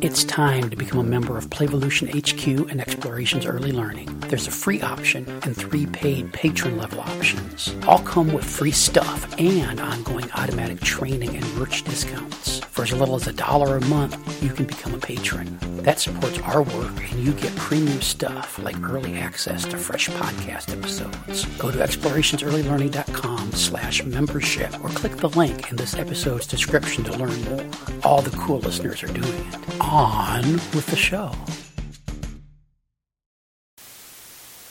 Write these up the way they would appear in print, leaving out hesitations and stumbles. It's time to become a member of Playvolution HQ and Explorations Early Learning. There's a free option and 3 paid patron-level options. All come with free stuff and ongoing automatic training and merch discounts. For as little as $1 a month, you can become a patron. That supports our work, and you get premium stuff like early access to fresh podcast episodes. Go to explorationsearlylearning.com/membership or click the link in this episode's description to learn more. All the cool listeners are doing it. On with the show.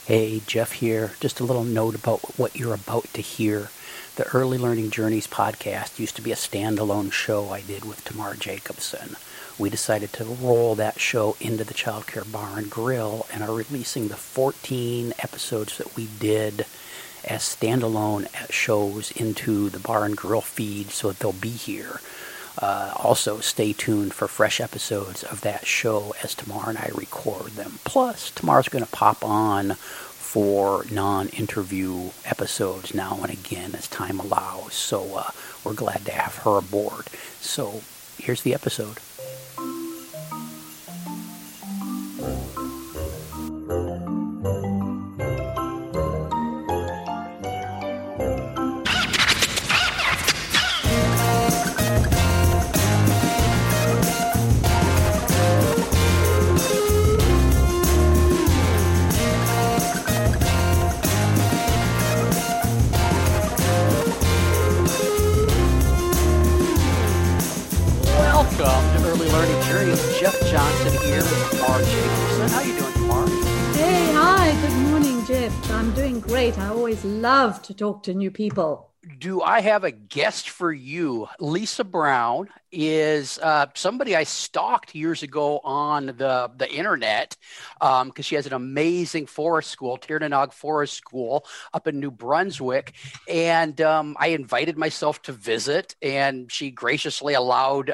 Hey, Jeff here. Just a little note about what you're about to hear. The Early Learning Journeys podcast used to be a standalone show I did with Tamar Jacobson. We decided to roll that show into the Childcare Bar and Grill and are releasing the 14 episodes that we did as standalone shows into the Bar and Grill feed so that they'll be here. Also, stay tuned for fresh episodes of that show as Tamar and I record them. Plus, Tamar's going to pop on for non-interview episodes now and again as time allows. So we're glad to have her aboard. So here's the episode. I always love to talk to new people. Do I have a guest for you? Lisa Brown is somebody I stalked years ago on the internet because she has an amazing forest school, Tiernanog Forest School up in New Brunswick. And I invited myself to visit, and she graciously allowed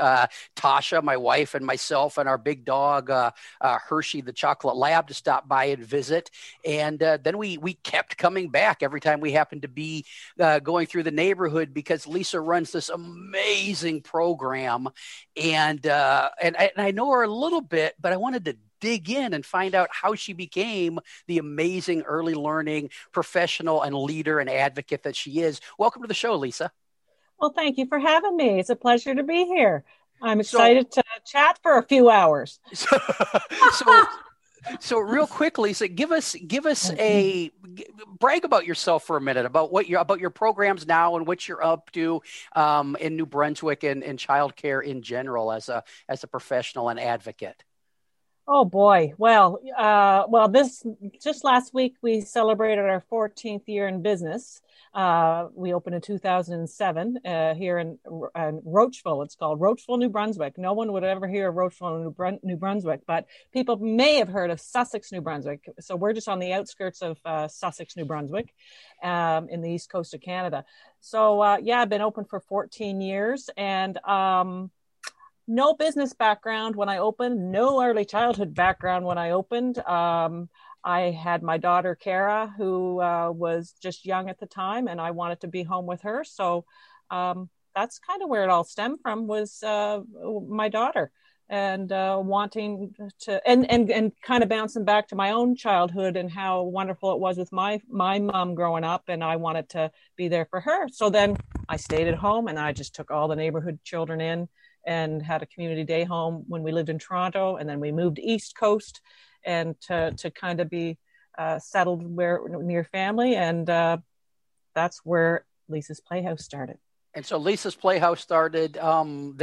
Tasha, my wife, and myself and our big dog, Hershey, the chocolate lab, to stop by and visit. And then we kept coming back every time we happened to be going through the neighborhood because Lisa runs this amazing program. And I know her a little bit, but I wanted to dig in and find out how she became the amazing early learning professional and leader and advocate that she is. Welcome to the show, Lisa. Well, thank you for having me. It's a pleasure to be here. I'm excited to chat for a few hours. So real quickly, Lisa, give us a brag about yourself for a minute about about your programs now and what you're up to in New Brunswick and childcare in general as a professional and advocate. Oh boy! Well, this just last week we celebrated our 14th year in business. We opened in 2007 here in Roachville. It's called Roachville, New Brunswick. No one would ever hear of Roachville, New Brunswick, but people may have heard of Sussex, New Brunswick. So we're just on the outskirts of Sussex, New Brunswick, in the east coast of Canada. So I've been open for 14 years and. No business background when I opened, no early childhood background when I opened. I had my daughter, Kara, who was just young at the time, and I wanted to be home with her. So that's kind of where it all stemmed from was my daughter and wanting to and kind of bouncing back to my own childhood and how wonderful it was with my mom growing up. And I wanted to be there for her. So then I stayed at home and I just took all the neighborhood children in and had a community day home when we lived in Toronto. And then we moved East Coast and to kind of be settled where near family. And that's where Lisa's Playhouse started. And so Lisa's Playhouse started there on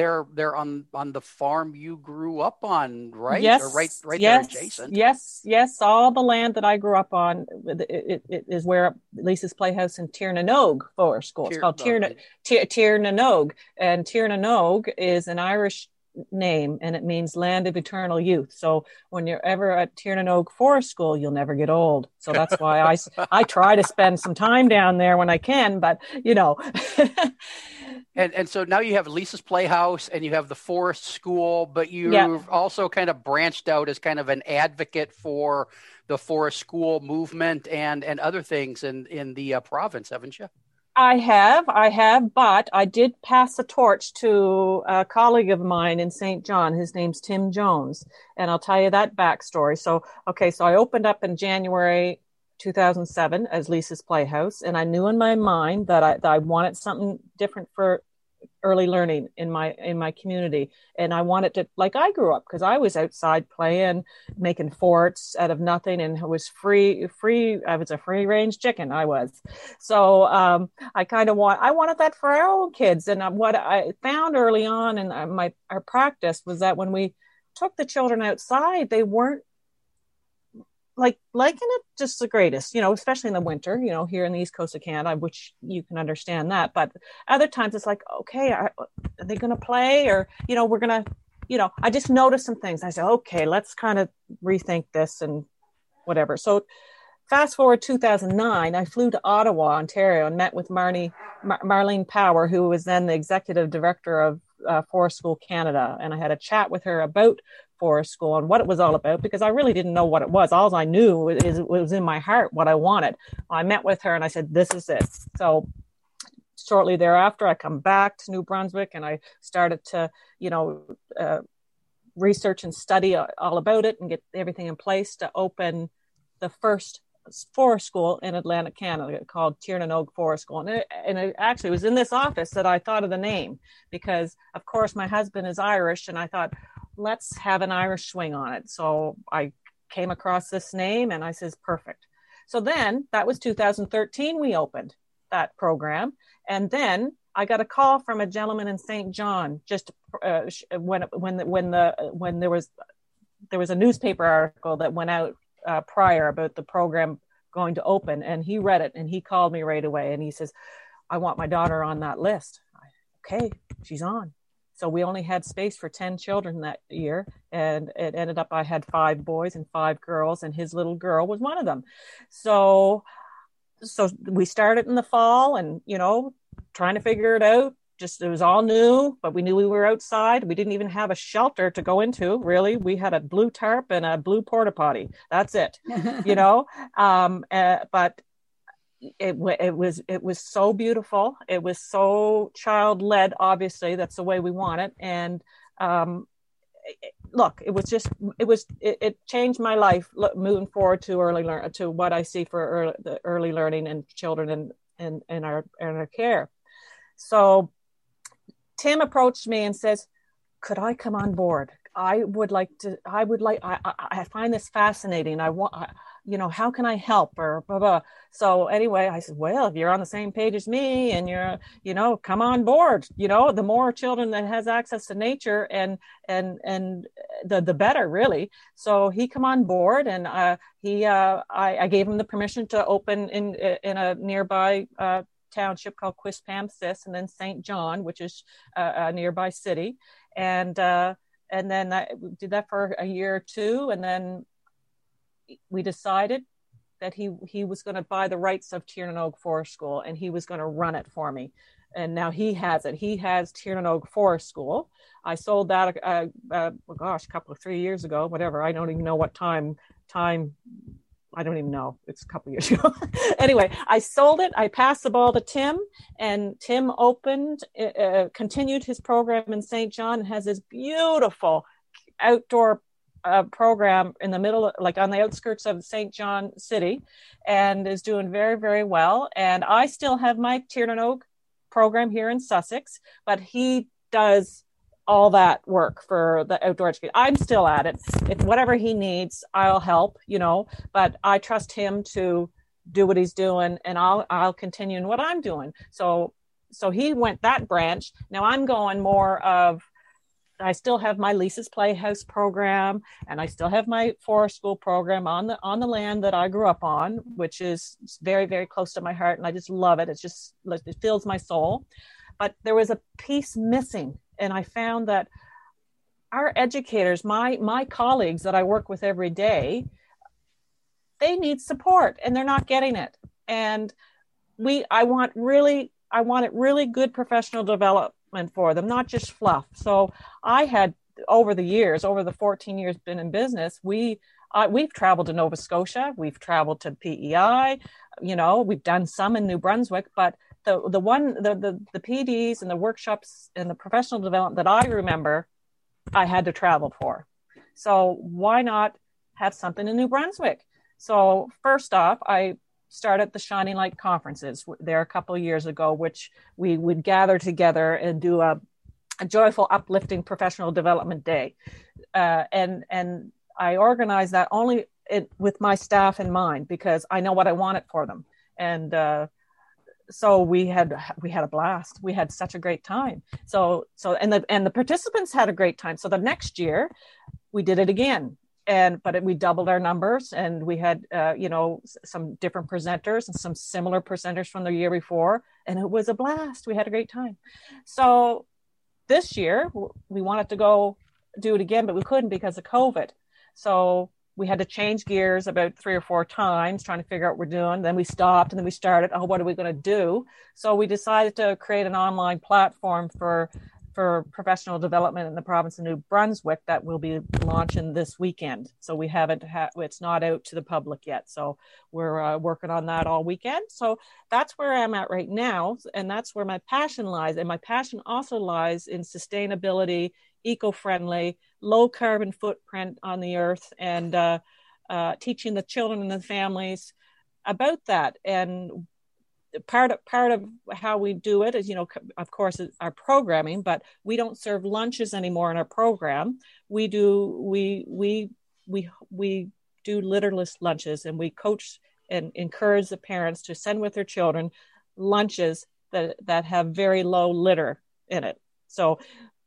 the farm you grew up on, right? Yes. Or right yes, there adjacent. Yes. All the land that I grew up on it is where Lisa's Playhouse in Tiernanog Forest School. It's called Tiernanog. And Tiernanog is an Irish name, and it means land of eternal youth. So when you're ever at Tiernanog Forest School, you'll never get old. So that's why I try to spend some time down there when I can, but you know. and so now you have Lisa's Playhouse and you have the forest school, but you've also kind of branched out as kind of an advocate for the forest school movement and other things in the province, haven't you? I have, but I did pass a torch to a colleague of mine in St. John. His name's Tim Jones, and I'll tell you that backstory. So I opened up in January 2007 as Lisa's Playhouse, and I knew in my mind that I wanted something different for early learning in my community, and I wanted to, like I grew up, because I was outside playing, making forts out of nothing, and it was free. I was a free range chicken. I was. So I wanted that for our own kids. And what I found early on in our practice was that when we took the children outside, they weren't liking it just the greatest, especially in the winter, here in the East Coast of Canada, which you can understand that. But other times it's like, okay, are they going to play? Or, we're going to, I just noticed some things. I said, okay, let's kind of rethink this and whatever. So fast forward 2009, I flew to Ottawa, Ontario, and met with Marlene Power, who was then the executive director of Forest School Canada. And I had a chat with her about Forest School and what it was all about, because I really didn't know what it was. All I knew is it was in my heart what I wanted. I met with her and I said, this is it. So shortly thereafter, I come back to New Brunswick and I started to, research and study all about it and get everything in place to open the first forest school in Atlantic Canada called Tiernanog Forest School. And it actually was in this office that I thought of the name, because of course my husband is Irish, and I thought, let's have an Irish swing on it. So I came across this name and I says, perfect. So then that was 2013. We opened that program. And then I got a call from a gentleman in St. John just when there was a newspaper article that went out prior about the program going to open, and he read it and he called me right away and he says, I want my daughter on that list. Okay, she's on. So we only had space for 10 children that year, and it ended up I had 5 boys and 5 girls, and his little girl was one of them. So we started in the fall and, trying to figure it out. Just, it was all new, but we knew we were outside. We didn't even have a shelter to go into, really. We had a blue tarp and a blue porta potty. That's it, but it was so beautiful. It was so child-led, obviously. That's the way we want it. And it changed my life moving forward to what I see for the early learning and children and our care. So Tim approached me and says, could I come on board? I find this fascinating. How can I help, or blah, blah. So anyway, I said, well, if you're on the same page as me and you're, come on board, the more children that has access to nature and the better, really. So he come on board, and I gave him the permission to open in a nearby township called Quispamsis, and then St. John, which is a nearby city. And then I did that for a year or two. And then we decided that he was going to buy the rights of Tiernanog Forest School, and he was going to run it for me. And now he has it. He has Tiernanog Forest School. I sold that, a couple of 3 years ago, whatever. I don't even know what time. I don't even know. It's a couple years ago. Anyway, I sold it. I passed the ball to Tim, and Tim continued his program in St. John, and has this beautiful outdoor program in the middle, on the outskirts of St. John City, and is doing very, very well. And I still have my Tiernanog program here in Sussex, but he does all that work for the outdoor education. I'm still at it. If whatever he needs, I'll help, but I trust him to do what he's doing, and I'll continue in what I'm doing. So he went that branch. Now I'm going more of, I still have my Lisa's Playhouse program, and I still have my forest school program on the land that I grew up on, which is very, very close to my heart. And I just love it. It's just, it fills my soul. But there was a piece missing. And I found that our educators, my colleagues that I work with every day, they need support, and they're not getting it. And I wanted really good professional development for them, not just fluff. So I had, over the years, over the 14 years been in business, we've traveled to Nova Scotia, we've traveled to PEI, we've done some in New Brunswick, but the PDs and the workshops and the professional development that I remember, I had to travel for. So why not have something in New Brunswick? So first off, I started the Shining Light conferences there a couple of years ago, which we would gather together and do a joyful, uplifting professional development day. And I organized that only with my staff in mind, because I know what I wanted for them. And so we had a blast. We had such a great time. So the participants had a great time. So the next year we did it again. But we doubled our numbers, and we had, some different presenters and some similar presenters from the year before. And it was a blast. We had a great time. So this year we wanted to go do it again, but we couldn't because of COVID. So we had to change gears about 3 or 4 times trying to figure out what we're doing. Then we stopped, and then we started, what are we going to do? So we decided to create an online platform for professional development in the province of New Brunswick that will be launching this weekend. So we it's not out to the public yet. So we're working on that all weekend. So that's where I'm at right now. And that's where my passion lies. And my passion also lies in sustainability, eco-friendly, low carbon footprint on the earth, and teaching the children and the families about that. And part of how we do it is, of course, our programming, but we don't serve lunches anymore in our program. We do litterless lunches, and we coach and encourage the parents to send with their children lunches that have very low litter in it. So,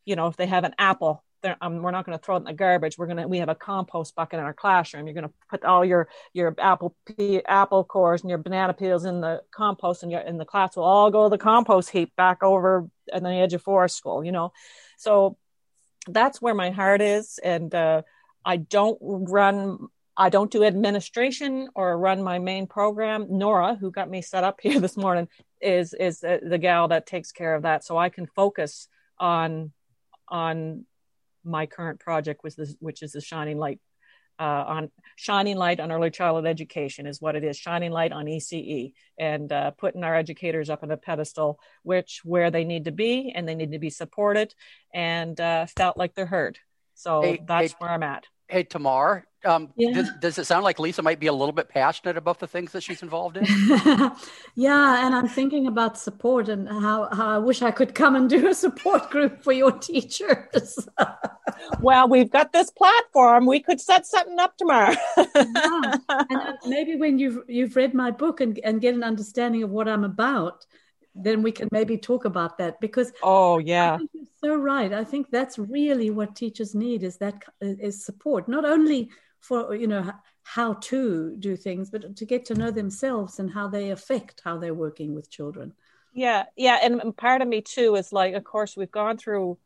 if they have an apple, we're not going to throw it in the garbage. We have a compost bucket in our classroom. You're going to put all your apple cores and your banana peels in the compost, and the class will all go to the compost heap back over at the edge of Forest School. So that's where my heart is. And I don't do administration or run my main program. Nora, who got me set up here this morning, is the gal that takes care of that, so I can focus on my current project, which is the Shining Light on early childhood education, is what it is. Shining Light on ECE, and putting our educators up on a pedestal, where they need to be, and they need to be supported and felt like they're heard. So that's where I'm at. Hey, Tamar, does it sound like Lisa might be a little bit passionate about the things that she's involved in? Yeah, and I'm thinking about support, and how I wish I could come and do a support group for your teachers. Well, we've got this platform. We could set something up tomorrow. Yeah. And maybe when you've read my book and get an understanding of what I'm about, then we can maybe talk about that, because I think you're so right. I think that's really what teachers need, is support, not only for how to do things, but to get to know themselves and how they affect how they're working with children. Yeah, and part of me too is like, of course, we've gone through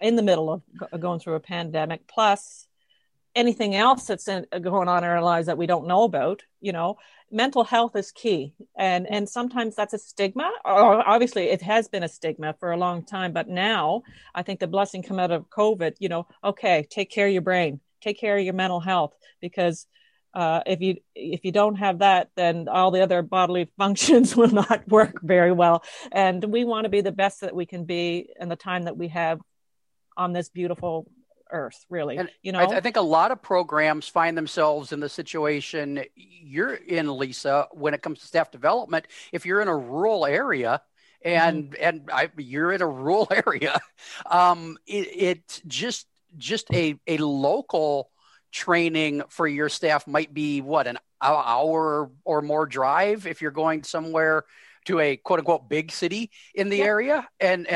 in the middle of going through a pandemic, plus anything else that's going on in our lives that we don't know about. Mental health is key. And sometimes that's a stigma. Or obviously, it has been a stigma for a long time. But now I think the blessing come out of COVID, okay, take care of your brain, take care of your mental health, because if you don't have that, then all the other bodily functions will not work very well. And we want to be the best that we can be in the time that we have on this beautiful earth, really. And I think a lot of programs find themselves in the situation you're in, Lisa, when it comes to staff development. If you're in a rural area, and mm-hmm. You're in a rural area, it's just a local training for your staff might be an hour or more drive if you're going somewhere to a quote unquote big city in the area. Then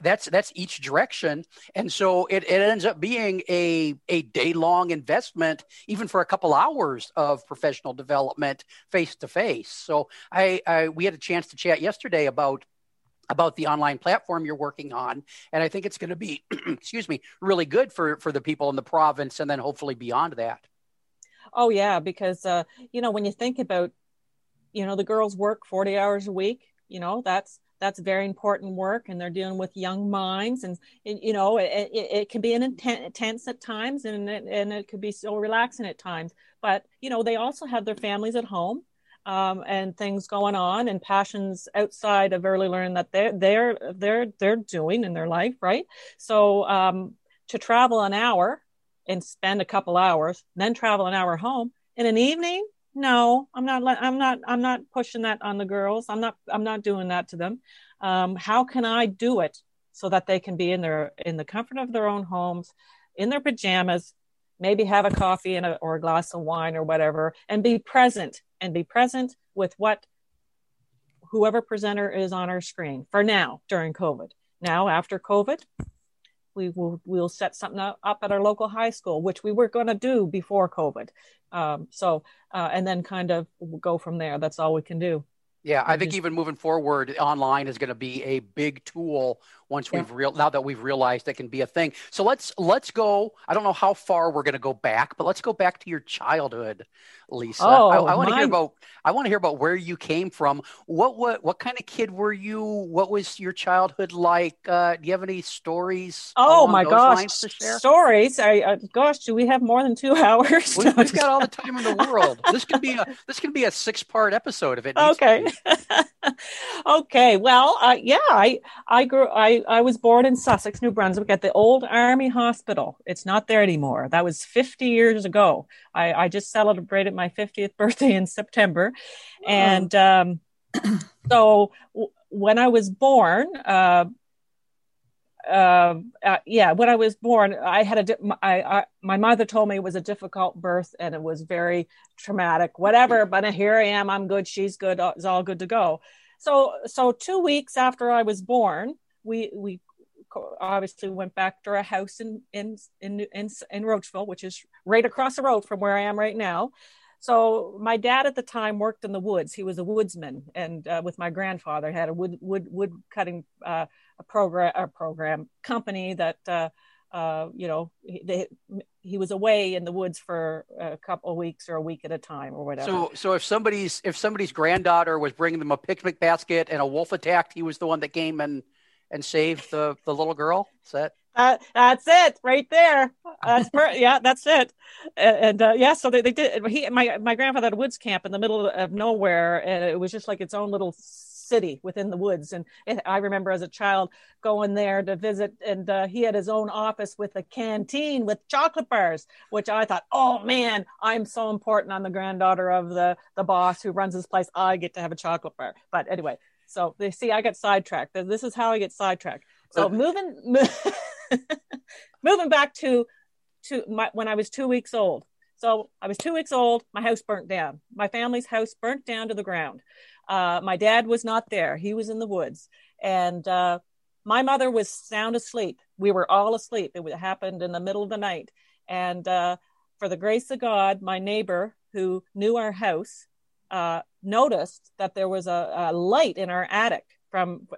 that's each direction. And so it ends up being a day long investment, even for a couple hours of professional development face to face. So we had a chance to chat yesterday about the online platform you're working on. And I think it's going to be, excuse me, really good for the people in the province, and then hopefully beyond that. Oh yeah. Because when you think about, the girls work 40 hours a week, that's very important work, and they're dealing with young minds, and it can be intense at times, and it could be so relaxing at times, but they also have their families at home. and things going on and passions outside of early learning that they're doing in their life, right? So to travel an hour and spend a couple hours, then travel an hour home in an evening. No, I'm not pushing that on the girls. I'm not doing that to them. How can I do it so that they can be in the comfort of their own homes, in their pajamas, maybe have a coffee and or a glass of wine or whatever, and be present with what whoever presenter is on our screen for now during COVID. Now, after COVID, we'll set something up at our local high school, which we were going to do before COVID. And then kind of go from there. That's all we can do. Yeah. I think even moving forward, online is going to be a big tool once we've realized it can be a thing. So let's go. I don't know how far we're going to go back, but let's go back to your childhood, Lisa. Oh, I want to hear about where you came from. What kind of kid were you? What was your childhood like? Do you have any stories? Oh my gosh, stories! Gosh, do we have more than 2 hours? We've got all the time in the world. This can be a 6-part episode if it needs to be. Okay. Well, yeah, I was born in Sussex, New Brunswick, at the old Army Hospital. It's not there anymore. That was 50 years ago. I just celebrated my 50th birthday in September. And so when I was born, I had my mother told me it was a difficult birth and it was very traumatic, whatever. But here I am. I'm good. She's good. It's all good to go. So 2 weeks after I was born, we obviously went back to our house in Roachville, which is right across the road from where I am right now. So my dad at the time worked in the woods. He was a woodsman, and with my grandfather had a wood cutting program company that he was away in the woods for a couple of weeks or a week at a time or whatever. So if somebody's granddaughter was bringing them a picnic basket and a wolf attacked, he was the one that came and saved the little girl. That's it right there. That's it. So they did. My grandfather had a woods camp in the middle of nowhere, and it was just like its own little city within the woods. And I remember as a child going there to visit, and he had his own office with a canteen with chocolate bars, which I thought, oh man, I'm so important. I'm the granddaughter of the boss who runs this place. I get to have a chocolate bar. But anyway, so they see I got sidetracked. This is how I get sidetracked. So moving back to when I was 2 weeks old. So I was 2 weeks old. My house burnt down. My family's house burnt down to the ground. My dad was not there. He was in the woods. And my mother was sound asleep. We were all asleep. It happened in the middle of the night. And for the grace of God, my neighbor who knew our house noticed that there was a light in our attic.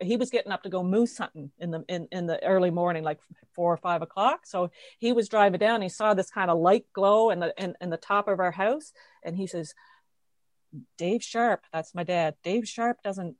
He was getting up to go moose hunting in the early morning, like 4 or 5 o'clock. So he was driving down. And he saw this kind of light glow in the top of our house, and he says, "Dave Sharp, that's my dad. Dave Sharp doesn't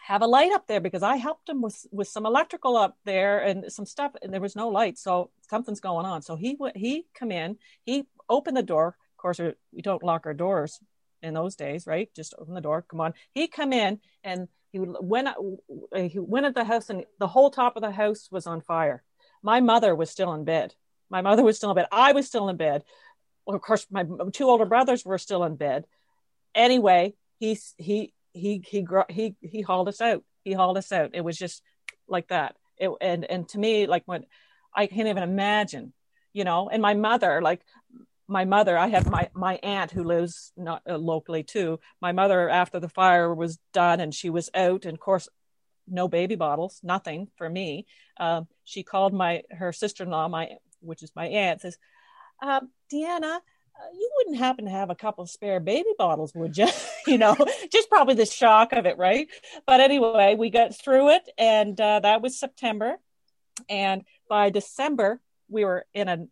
have a light up there because I helped him with some electrical up there and some stuff, and there was no light. So something's going on." So he come in. He opened the door. Of course, we don't lock our doors in those days, right? Just open the door. Come on. He come in and. He went at the house, and the whole top of the house was on fire. My mother was still in bed. I was still in bed. Well, of course, my two older brothers were still in bed. Anyway, he hauled us out. It was just like that. And to me, like when I can't even imagine, you know. And my mother, I have my aunt who lives not locally too. My mother, after the fire was done and she was out, and of course, no baby bottles, nothing for me. She called her sister-in-law, which is my aunt, says, "Deanna, you wouldn't happen to have a couple of spare baby bottles, would you?" You know, just probably the shock of it, right? But anyway, we got through it, and that was September. And by December, we were in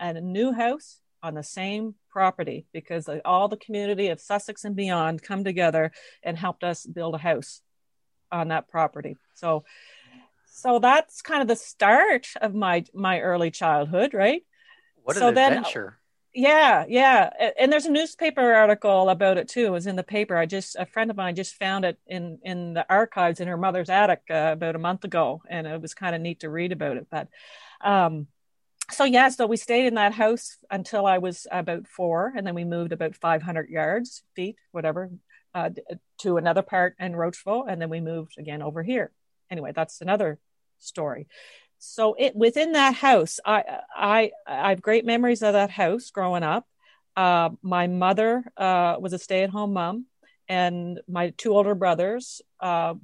a new house on the same property, because all the community of Sussex and beyond come together and helped us build a house on that property. So that's kind of the start of my early childhood, right? What an adventure. Yeah. And there's a newspaper article about it too. It was in the paper. A friend of mine just found it in the archives in her mother's attic about a month ago. And it was kind of neat to read about it. But so we stayed in that house until I was about 4. And then we moved about 500 feet to another part in Roachville. And then we moved again over here. Anyway, that's another story. So within that house, I have great memories of that house growing up. My mother was a stay-at-home mom, and my 2 older brothers they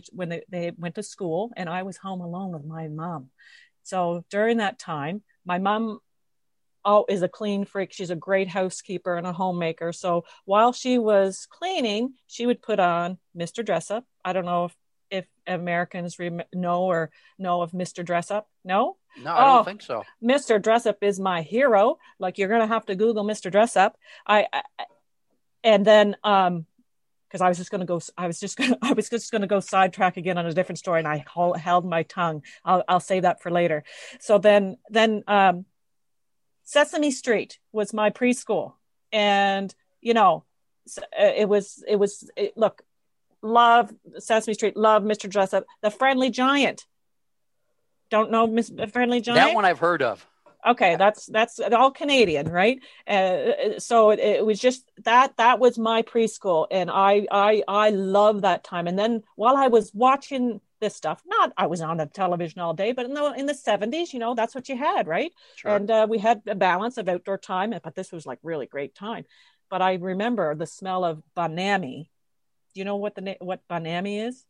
went to school, and I was home alone with my mom. So during that time, my mom is a clean freak. She's a great housekeeper and a homemaker. So while she was cleaning, she would put on Mr. Dressup. I don't know if Americans know of Mr. Dressup. No? No, I don't think so. Mr. Dressup is my hero. Like, you're going to have to Google Mr. Dressup. I was just going to go sidetrack again on a different story, and I held my tongue. I'll save that for later. So then Sesame Street was my preschool, and love Sesame Street, love Mr. Dressup. The Friendly Giant. Don't know Friendly Giant? That one I've heard of. Okay, that's all Canadian, right? So it was just that was my preschool, and I love that time. And then while I was watching this stuff, I was on the television all day, but in the 70s, that's what you had, right? Sure. And we had a balance of outdoor time, but this was like really great time. But I remember the smell of Bonami. Do you know what Bonami is?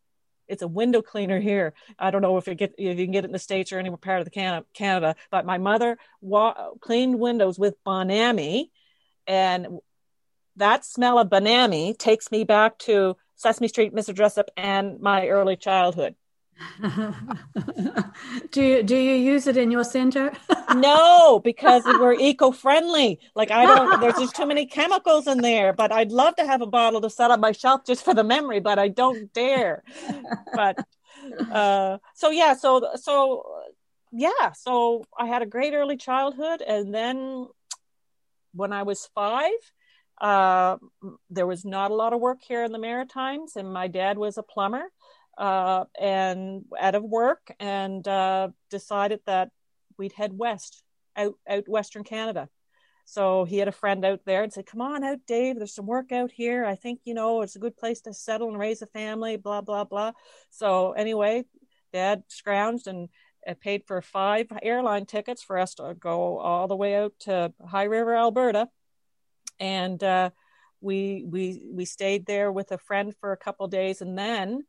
It's a window cleaner here. I don't know if you can get it in the States or any part of Canada. But my mother cleaned windows with Bonami, and that smell of Bonami takes me back to Sesame Street, Mr. Dressup, and my early childhood. Do you use it in your center? No, because we're eco-friendly. Like, I don't, there's just too many chemicals in there, but I'd love to have a bottle to set on my shelf just for the memory, but I don't dare. But so I had a great early childhood, and then when I was 5, there was not a lot of work here in the Maritimes, and my dad was a plumber and out of work, and decided that we'd head west, out Western Canada. So he had a friend out there and said, "Come on out, Dave, there's some work out here. I think, it's a good place to settle and raise a family, blah, blah, blah." So anyway, Dad scrounged and paid for 5 airline tickets for us to go all the way out to High River, Alberta. And we stayed there with a friend for a couple of days, and then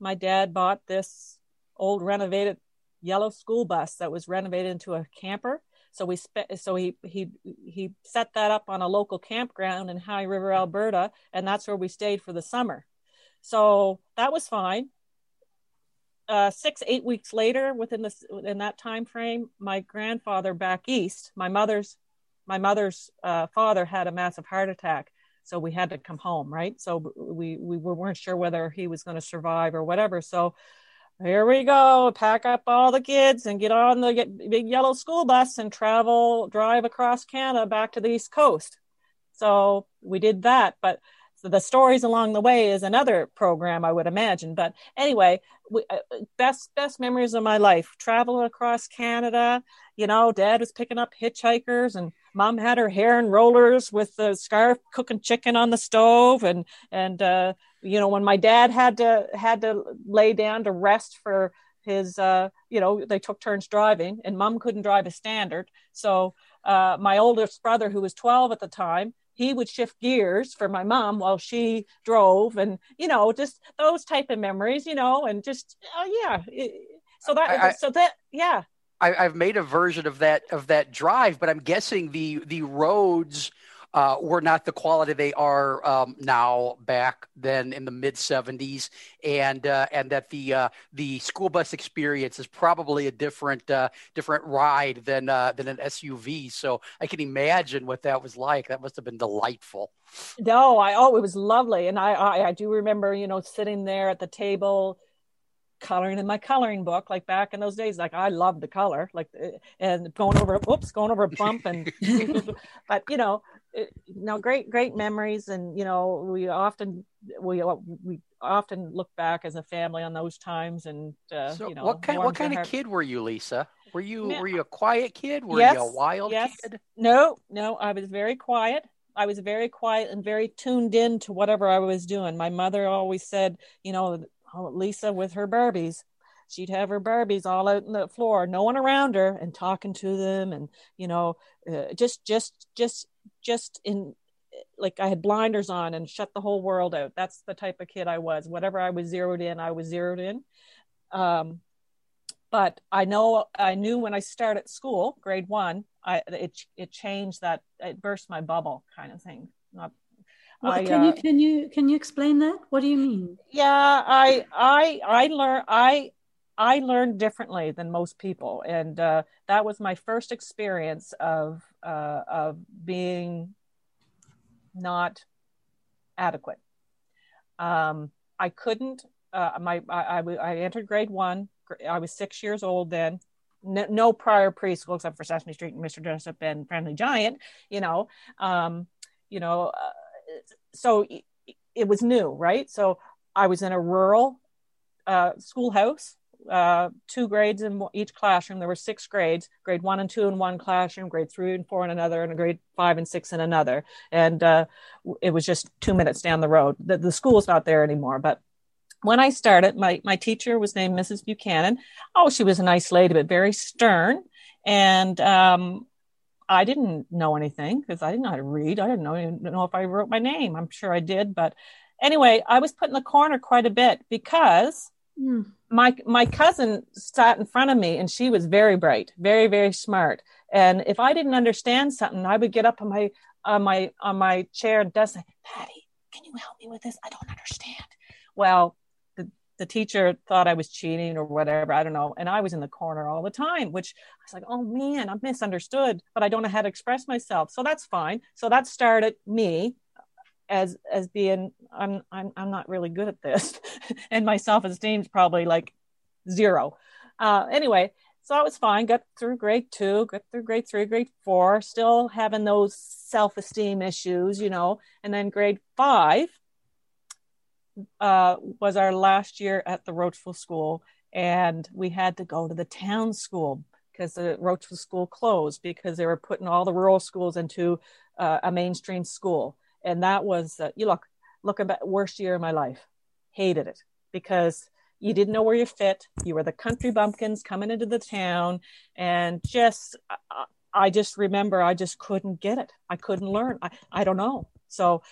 my dad bought this old renovated yellow school bus that was renovated into a camper. So he set that up on a local campground in High River, Alberta, and that's where we stayed for the summer. So that was fine. 6-8 weeks later, within that time frame, my grandfather back east, my mother's father, had a massive heart attack. So we had to come home, right? So we weren't sure whether he was going to survive or whatever. So here we go, pack up all the kids and get on the big yellow school bus and drive across Canada back to the East Coast. So we did that. But the stories along the way is another program, I would imagine. But anyway, best memories of my life, traveling across Canada. Dad was picking up hitchhikers, and Mom had her hair in rollers with the scarf, cooking chicken on the stove. And when my dad had to lay down to rest for his, they took turns driving, and Mom couldn't drive a standard. So my oldest brother, who was 12 at the time, he would shift gears for my mom while she drove, and, just those type of memories, and just, So I've made a version of that drive, but I'm guessing the roads were not the quality they are now back then in the mid 70s, and that the school bus experience is probably a different ride than an SUV. So I can imagine what that was like. That must have been delightful. No, it was lovely, and I do remember sitting there at the table, coloring in my coloring book, like back in those days, like I loved the color, like, and going over a bump and, but you know, no, great memories. And, you know, we often look back as a family on those times. And, so you know, what kind of kid were you, Lisa? Were you a quiet kid? Were you a wild kid? No, I was very quiet. I was very quiet and very tuned in to whatever I was doing. My mother always said, you know, oh, Lisa with her Barbies. She'd have her Barbies all out on the floor, no one around her, and talking to them, and you know, just in, like I had blinders on and shut the whole world out. That's the type of kid I was. Whatever I was zeroed in, I was zeroed in. But I knew when I started school, grade one, it changed that, it burst my bubble kind of thing. Can you explain that? What do you mean? Yeah, I learned differently than most people, and that was my first experience of being not adequate. I couldn't. I entered grade one. I was 6 years old then. No prior preschool except for Sesame Street and Mr. Dressup and Friendly Giant. You know, so it was new, right? So I was in a rural schoolhouse, 2 grades in each classroom. There were 6 grades, grade 1 and 2 in one classroom, grade 3 and 4 in another, and grade 5 and 6 in another. And it was just 2 minutes down the road. The school's not there anymore. But when I started, my teacher was named Mrs. Buchanan. Oh, she was a nice lady, but very stern. And I didn't know anything because I didn't know how to read. I didn't know if I wrote my name. I'm sure I did. But anyway, I was put in the corner quite a bit because my cousin sat in front of me, and she was very bright, very, very smart. And if I didn't understand something, I would get up on my chair and say, Patty, can you help me with this? I don't understand. Well, the teacher thought I was cheating or whatever, I don't know. And I was in the corner all the time, which I was like, oh man, I'm misunderstood, but I don't know how to express myself. So that's fine. So that started me as being, I'm not really good at this. And my self-esteem's probably like zero. Anyway, so that was fine. Got through grade 2, got through grade 3, grade 4, still having those self-esteem issues, you know, and then grade 5, was our last year at the Roachville school, and we had to go to the town school because the Roachville school closed because they were putting all the rural schools into a mainstream school. And that was looking back, worst year of my life. Hated it because you didn't know where you fit. You were the country bumpkins coming into the town, and just I just remember I just couldn't get it. I couldn't learn. I don't know. So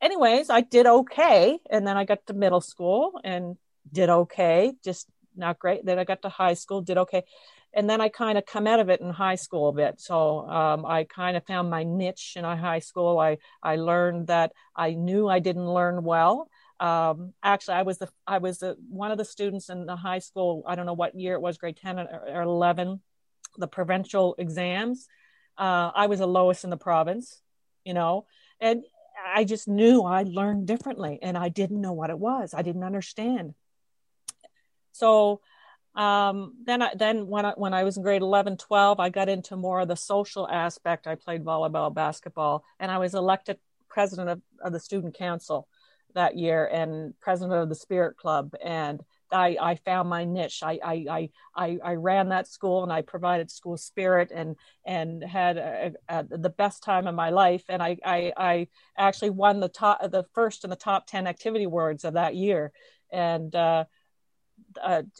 anyways, I did okay. And then I got to middle school and did okay. Just not great. Then I got to high school, did okay. And then I kind of come out of it in high school a bit. So I kind of found my niche in high school. I learned that I knew I didn't learn well. Actually, I was one of the students in the high school. I don't know what year it was, grade 10 or 11, the provincial exams. I was the lowest in the province, you know, and I just knew I learned differently, and I didn't know what it was. I didn't understand. So then when I was in grade 11, 12, I got into more of the social aspect. I played volleyball, basketball, and I was elected president of the student council that year and president of the spirit club. And I found my niche. I ran that school, and I provided school spirit, and had the best time of my life. And I actually won the first in the top 10 activity awards of that year. And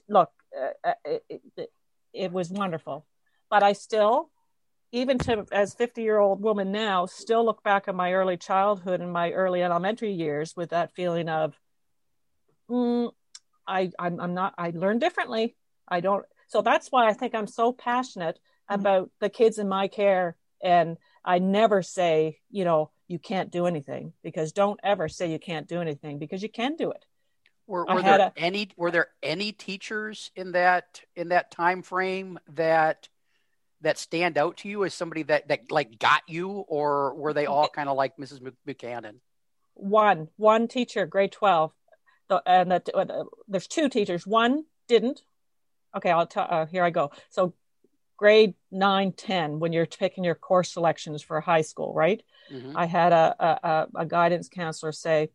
it was wonderful. But I still, even as 50-year-old woman now, still look back at my early childhood and my early elementary years with that feeling of, I learn differently. So that's why I think I'm so passionate about the kids in my care. And I never say, you know, you can't do anything, because don't ever say you can't do anything, because you can do it. Were there any teachers in that time frame that stand out to you as somebody that like got you, or were they all kind of like Mrs. Buchanan? One teacher, grade 12. And there's two teachers. One didn't. Okay, I'll tell, here I go. So grade 9, 10, when you're picking your course selections for high school, right? Mm-hmm. I had a guidance counselor say,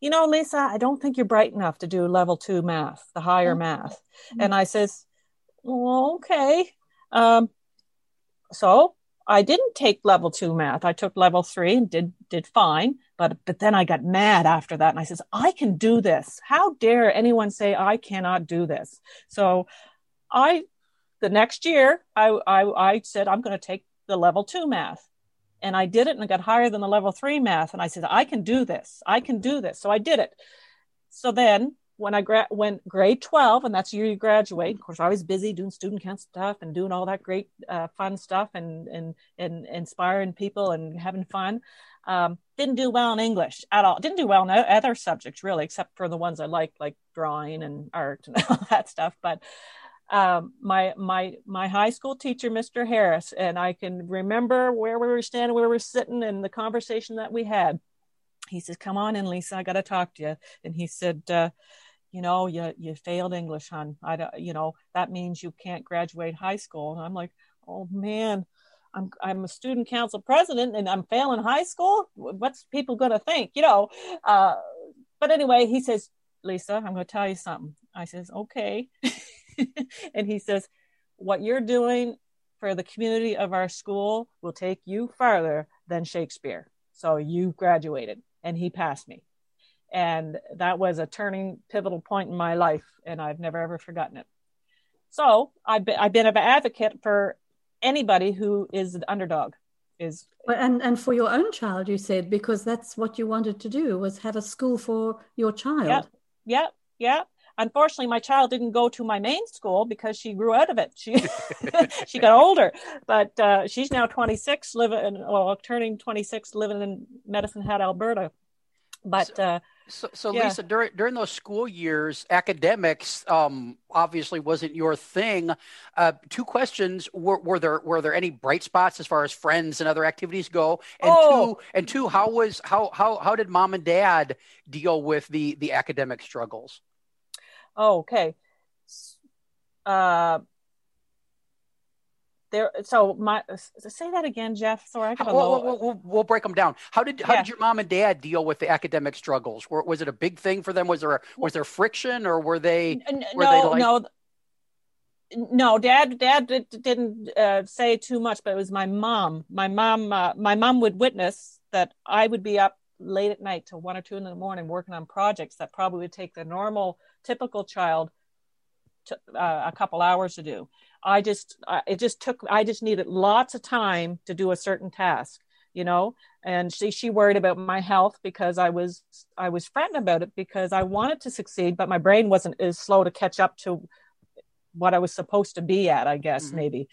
you know, Lisa, I don't think you're bright enough to do level 2 math, the higher math. Mm-hmm. And I says, oh, okay. So I didn't take level 2 math. I took level 3 and did fine. But then I got mad after that. And I says, I can do this. How dare anyone say I cannot do this? So the next year I said, I'm going to take the level 2 math. And I did it, and I got higher than the level 3 math. And I said, I can do this. I can do this. So I did it. So then when I went grade 12, and that's the year you graduate, of course, I was busy doing student count stuff and doing all that great fun stuff and inspiring people and having fun. Didn't do well in English at all. Didn't do well in other subjects, really, except for the ones I liked, like drawing and art and all that stuff. But my high school teacher, Mr. Harris, and I can remember where we were standing, where we were sitting, and the conversation that we had. He says, come on in, Lisa, I got to talk to you. And he said, you know, you failed English, hon. That means you can't graduate high school. And I'm like, oh man, I'm a student council president and I'm failing high school. What's people going to think, you know? But anyway, he says, Lisa, I'm going to tell you something. I says, okay. And he says, what you're doing for the community of our school will take you farther than Shakespeare. So you graduated. And he passed me. And that was a pivotal point in my life. And I've never, ever forgotten it. So I've been an advocate for anybody who is an underdog. And for your own child, you said, because that's what you wanted to do, was have a school for your child. Yeah. Unfortunately, my child didn't go to my main school because she grew out of it. She she got older, but she's now 26, turning 26, living in Medicine Hat, Alberta. But Lisa, during those school years, academics obviously wasn't your thing. Two questions: were there any bright spots as far as friends and other activities go? And two, how did mom and dad deal with the academic struggles? Okay. Say that again, Jeff. Sorry, we'll break them down. How did your mom and dad deal with the academic struggles? Was it a big thing for them? Was there friction, or were they? No, Dad didn't say too much, but it was my mom. My mom would witness that I would be up late at night till 1 or 2 in the morning working on projects that probably would take the typical child to, a couple hours to do. I just needed lots of time to do a certain task, you know, and she worried about my health because I was fretting about it because I wanted to succeed, but my brain wasn't as slow to catch up to what I was supposed to be at, I guess, mm-hmm. maybe.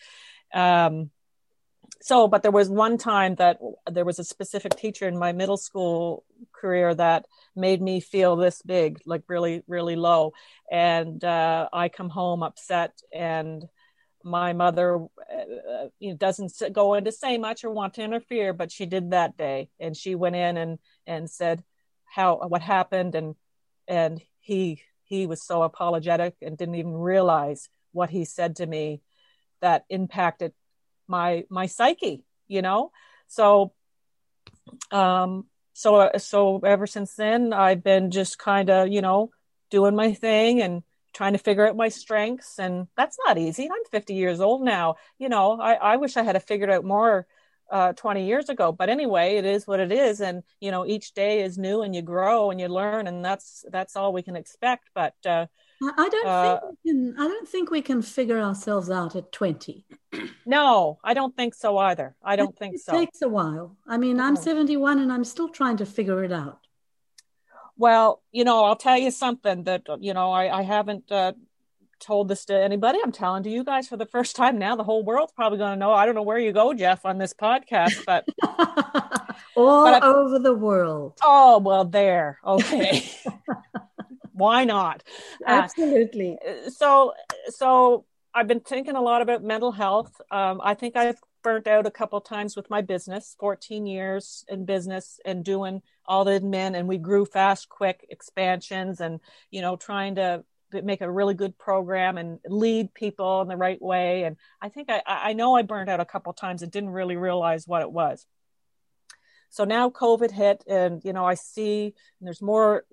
But there was one time that there was a specific teacher in my middle school career that made me feel this big, like really, really low. And I come home upset, and my mother doesn't go in to say much or want to interfere, but she did that day. And she went in and said what happened. And he was so apologetic and didn't even realize what he said to me that impacted my psyche, you know? So ever since then, I've been just kind of, you know, doing my thing and trying to figure out my strengths, and that's not easy. I'm 50 years old now, you know, I wish I had figured out more 20 years ago, but anyway, it is what it is. And, you know, each day is new and you grow and you learn, and that's all we can expect. But, I don't think we can figure ourselves out at 20. No, I don't think so either. It takes a while. I mean, I'm 71 and I'm still trying to figure it out. Well, you know, I'll tell you something that, you know, I haven't told this to anybody. I'm telling to you guys for the first time now. The whole world's probably going to know. I don't know where you go, Jeff, on this podcast, but... over the world. Oh, well, there. Okay. Why not? Absolutely. So I've been thinking a lot about mental health. I think I've burnt out a couple of times with my business, 14 years in business and doing all the admin, and we grew fast, quick expansions, and, you know, trying to make a really good program and lead people in the right way. And I think I know I burned out a couple of times and didn't really realize what it was. So now COVID hit, and, you know, I see there's more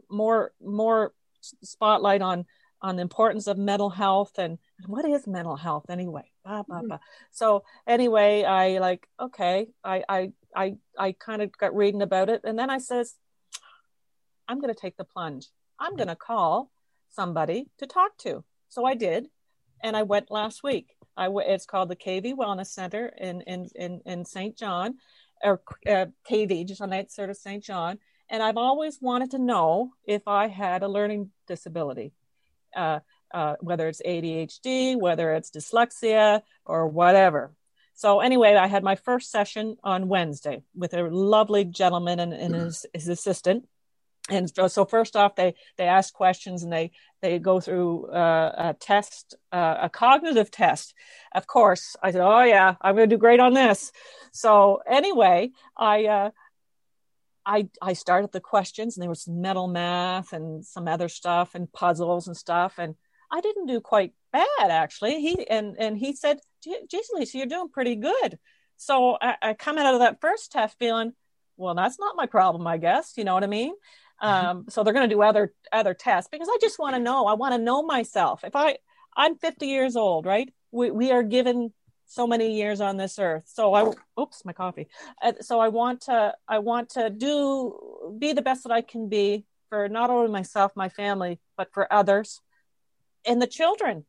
spotlight on the importance of mental health, and what is mental health anyway? Bah, bah, bah. So anyway, I kind of got reading about it. And then I says, I'm going to take the plunge. I'm going to call somebody to talk to. So I did. And I went last week. It's called the KV Wellness Center in St. John, or KV, just on the outskirts of St. John. And I've always wanted to know if I had a learning disability. Whether it's ADHD, whether it's dyslexia, or whatever. So anyway, I had my first session on Wednesday with a lovely gentleman and his assistant. And so first off, they ask questions, and they go through a test, a cognitive test. Of course, I said, oh yeah, I'm going to do great on this. So anyway, I started the questions, and there was metal math and some other stuff and puzzles and stuff. And I didn't do quite bad, actually. He said, geez, Lisa, you're doing pretty good. So I come out of that first test feeling, well, that's not my problem, I guess. You know what I mean? So they're going to do other tests, because I just want to know. I want to know myself. If I'm 50 years old, right? We are given so many years on this earth. So my coffee. So I want to be the best that I can be for not only myself, my family, but for others and the children.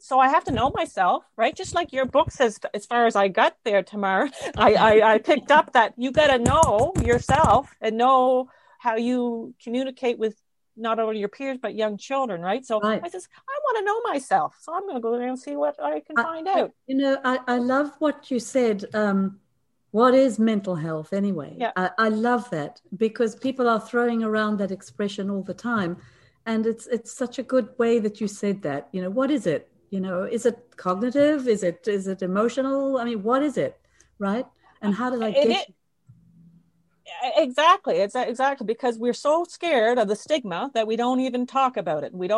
So I have to know myself, right? Just like your book says, as far as I got there, Tamar, I picked up that you got to know yourself and know how you communicate with not only your peers, but young children, right? So right. I says, I want to know myself. So I'm going to go there and see what I can find out. You know, I love what you said. What is mental health anyway? Yeah. I love that, because people are throwing around that expression all the time. And it's such a good way that you said that. You know, what is it? You know, is it cognitive? Is it emotional? I mean, what is it? Right? And how did I get it? Exactly. It's exactly, because we're so scared of the stigma that we don't even talk about it. But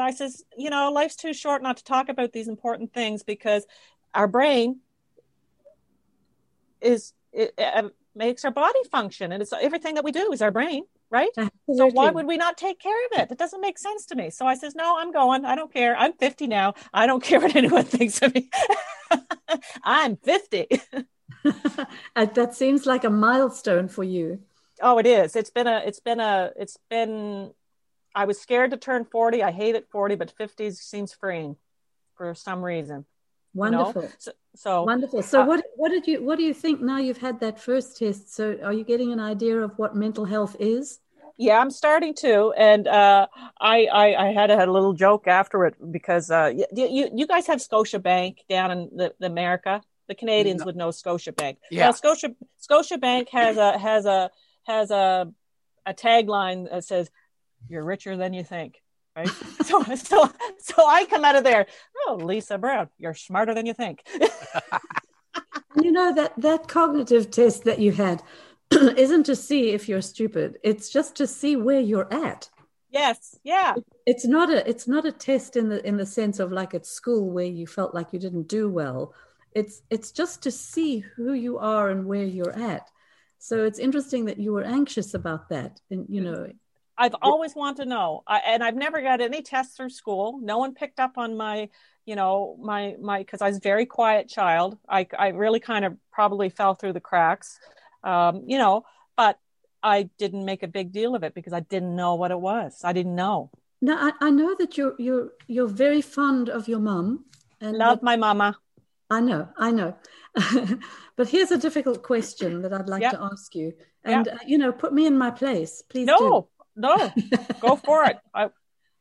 I says, you know, life's too short not to talk about these important things, because our brain makes our body function, and it's everything that we do is our brain, right? Absolutely. So why would we not take care of it? It doesn't make sense to me. So I says, no, I'm going. I don't care. I'm 50 now. I don't care what anyone thinks of me. I'm 50. That seems like a milestone for you. Oh, it is. I was scared to turn 40. I hated 40, but 50 seems freeing for some reason. Wonderful. You know? So wonderful. So what do you think now you've had that first test? So are you getting an idea of what mental health is? Yeah, I'm starting to, and I had a little joke after it, because you guys have Scotiabank down in the America. The Canadians would know Scotiabank. Yeah. Now, Scotiabank has a tagline that says, "You're richer than you think." Right? so I come out of there, oh, Lisa Brown, you're smarter than you think. You know, that cognitive test that you had isn't to see if you're stupid. It's just to see where you're at. Yes. Yeah. It's not a test in the sense of like at school where you felt like you didn't do well. It's just to see who you are and where you're at. So it's interesting that you were anxious about that. And, you know, I've always wanted to know, and I've never got any tests through school. No one picked up on my, because I was a very quiet child. I really kind of probably fell through the cracks, you know, but I didn't make a big deal of it because I didn't know what it was. I didn't know. No, I know that you're very fond of your mom. Love my mama. I know. But here's a difficult question that I'd like to ask you. And, you know, put me in my place, please. No, go for it.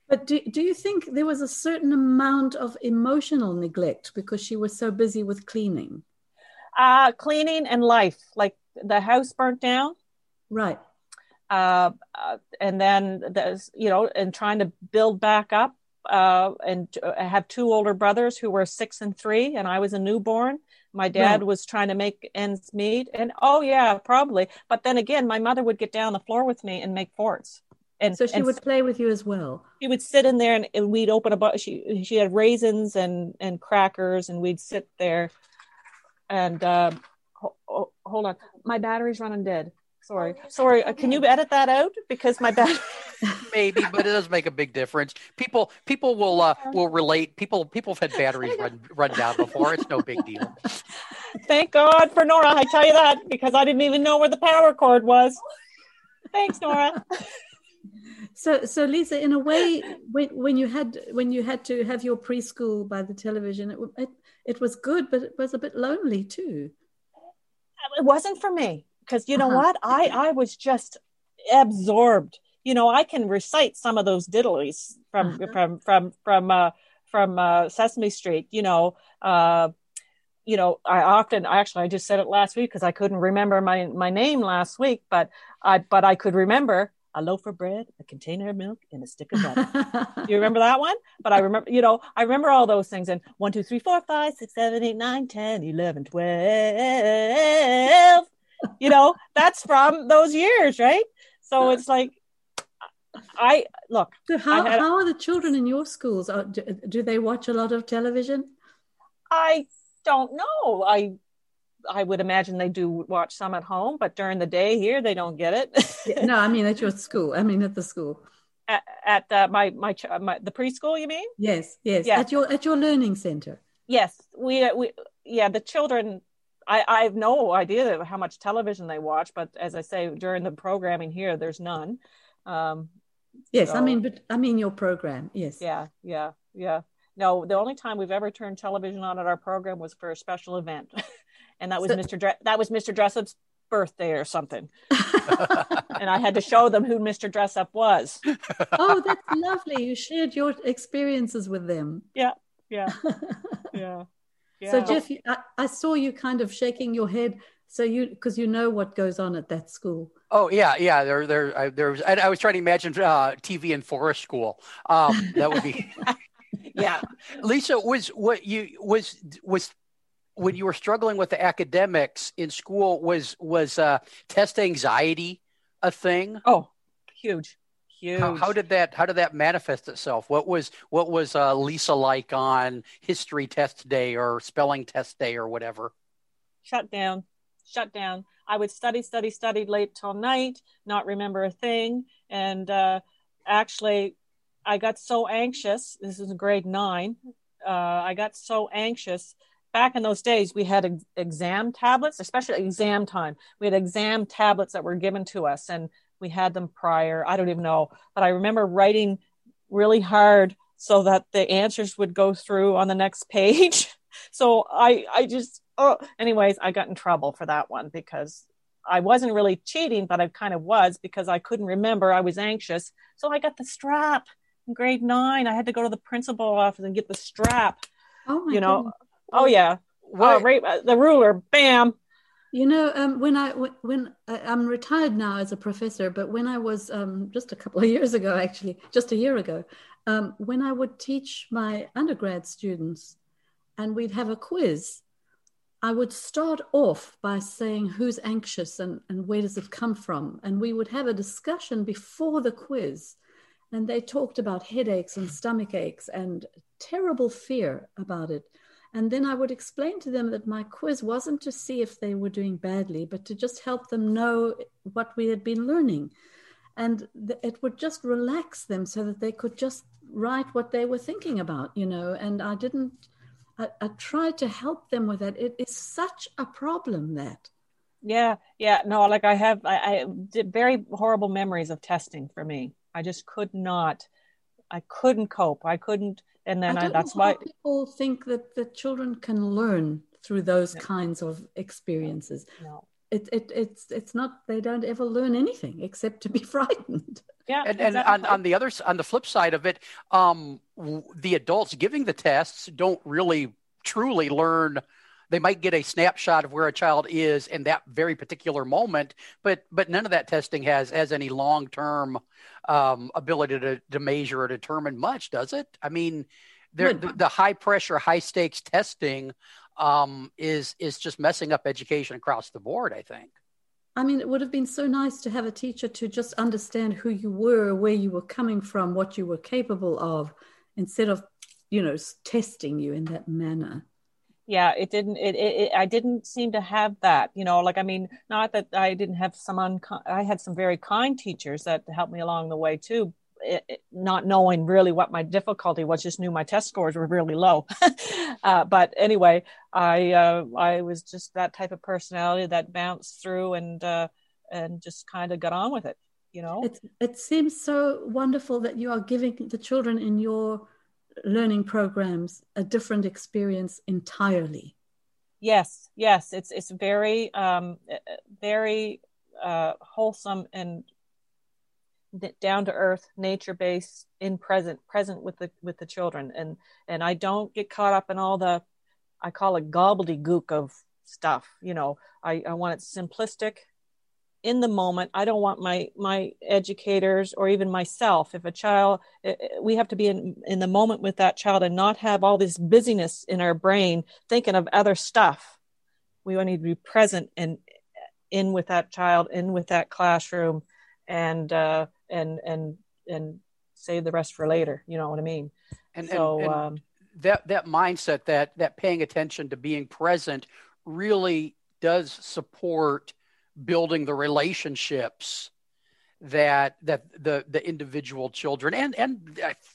But do you think there was a certain amount of emotional neglect because she was so busy with cleaning? Cleaning and life, like the house burnt down. Right. And then, you know, and trying to build back up. And I have two older brothers who were 6 and 3, and I was a newborn. My dad was trying to make ends meet, and probably. But then again, my mother would get down on the floor with me and make forts. And so she would play with you as well. She would sit in there and we'd open a box. She had raisins and crackers, and we'd sit there and hold on. My battery's running dead. Sorry. Can you edit that out? Because my battery. Maybe, but it does make a big difference. People will relate. People have had batteries run down before. It's no big deal. Thank God for Nora. I tell you that, because I didn't even know where the power cord was. Thanks, Nora. So Lisa, in a way, when you had to have your preschool by the television, it was good, but it was a bit lonely too. It wasn't for me, because you know what? I was just absorbed. You know, I can recite some of those diddlies from Sesame Street. I just said it last week because I couldn't remember my name last week, but I could remember a loaf of bread, a container of milk, and a stick of butter. Do you remember that one? But I remember all those things. And 1, 2, 3, 4, 5, 6, 7, 8, 9, 10, 11, 12. You know, that's from those years, right? So it's like, So how are the children in your schools? Do they watch a lot of television? I don't know. I would imagine they do watch some at home, but during the day here, they don't get it. No, I mean at your school. I mean at the school. At the preschool, you mean? Yes. Yeah. At your learning center. Yes, we the children. I have no idea how much television they watch, but as I say, during the programming here, there's none. Your program. Yes. Yeah. No, the only time we've ever turned television on at our program was for a special event. And that was Mr. Dressup's birthday or something. And I had to show them who Mr. Dressup was. Oh, that's lovely. You shared your experiences with them. Yeah. So Jeff, I saw you kind of shaking your head. So because you know what goes on at that school. Oh yeah. There was. I was trying to imagine TV in Forest School. That would be. Yeah, Lisa, was when you were struggling with the academics in school, was test anxiety a thing? Oh, huge. How did that manifest itself? What was Lisa like on history test day or spelling test day or whatever? Shut down. I would study late till night, not remember a thing. And actually, I got so anxious. This is grade 9. I got so anxious. Back in those days, we had exam tablets, especially exam time. We had exam tablets that were given to us, and we had them prior. I don't even know. But I remember writing really hard so that the answers would go through on the next page. So I got in trouble for that one because I wasn't really cheating, but I kind of was because I couldn't remember. I was anxious. So I got the strap in grade 9. I had to go to the principal's office and get the strap. Oh, my goodness. Oh, yeah. Wow. The ruler. Bam. You know, when I'm retired now as a professor, but when I was just a year ago, when I would teach my undergrad students and we'd have a quiz, I would start off by saying who's anxious and where does it come from? And we would have a discussion before the quiz. And they talked about headaches and stomach aches and terrible fear about it. And then I would explain to them that my quiz wasn't to see if they were doing badly, but to just help them know what we had been learning. And it would just relax them so that they could just write what they were thinking about, you know, and I tried to help them with that. It is such a problem that. Yeah. No, like I did very horrible memories of testing for me. I just couldn't cope. I couldn't. And then that's why people think that the children can learn through those kinds of experiences. No. It's not, they don't ever learn anything except to be frightened. Yeah. And exactly. on the flip side of it, the adults giving the tests don't really truly learn. They might get a snapshot of where a child is in that very particular moment, but none of that testing has any long-term ability to measure or determine much, does it? I mean, the high pressure, high stakes testing is just messing up education across the board, I think. I mean, it would have been so nice to have a teacher to just understand who you were, where you were coming from, what you were capable of, instead of, you know, testing you in that manner. Yeah, I didn't seem to have that, you know, like, I mean, not that I didn't have I had some very kind teachers that helped me along the way too, not knowing really what my difficulty was, just knew my test scores were really low. But anyway, I was just that type of personality that bounced through and just kind of got on with it, you know. It seems so wonderful that you are giving the children in your learning programs a different experience entirely. Yes, it's very very wholesome and down to earth, nature based, in present with the children, and I don't get caught up in all the, I call it gobbledygook of stuff, you know. I want it simplistic, in the moment. I don't want my educators or even myself, if a child, we have to be in the moment with that child and not have all this busyness in our brain thinking of other stuff. We need to be present and in with that child, in with that classroom, and save the rest for later. You know what I mean? And that mindset, that paying attention to being present really does support building the relationships that the individual children and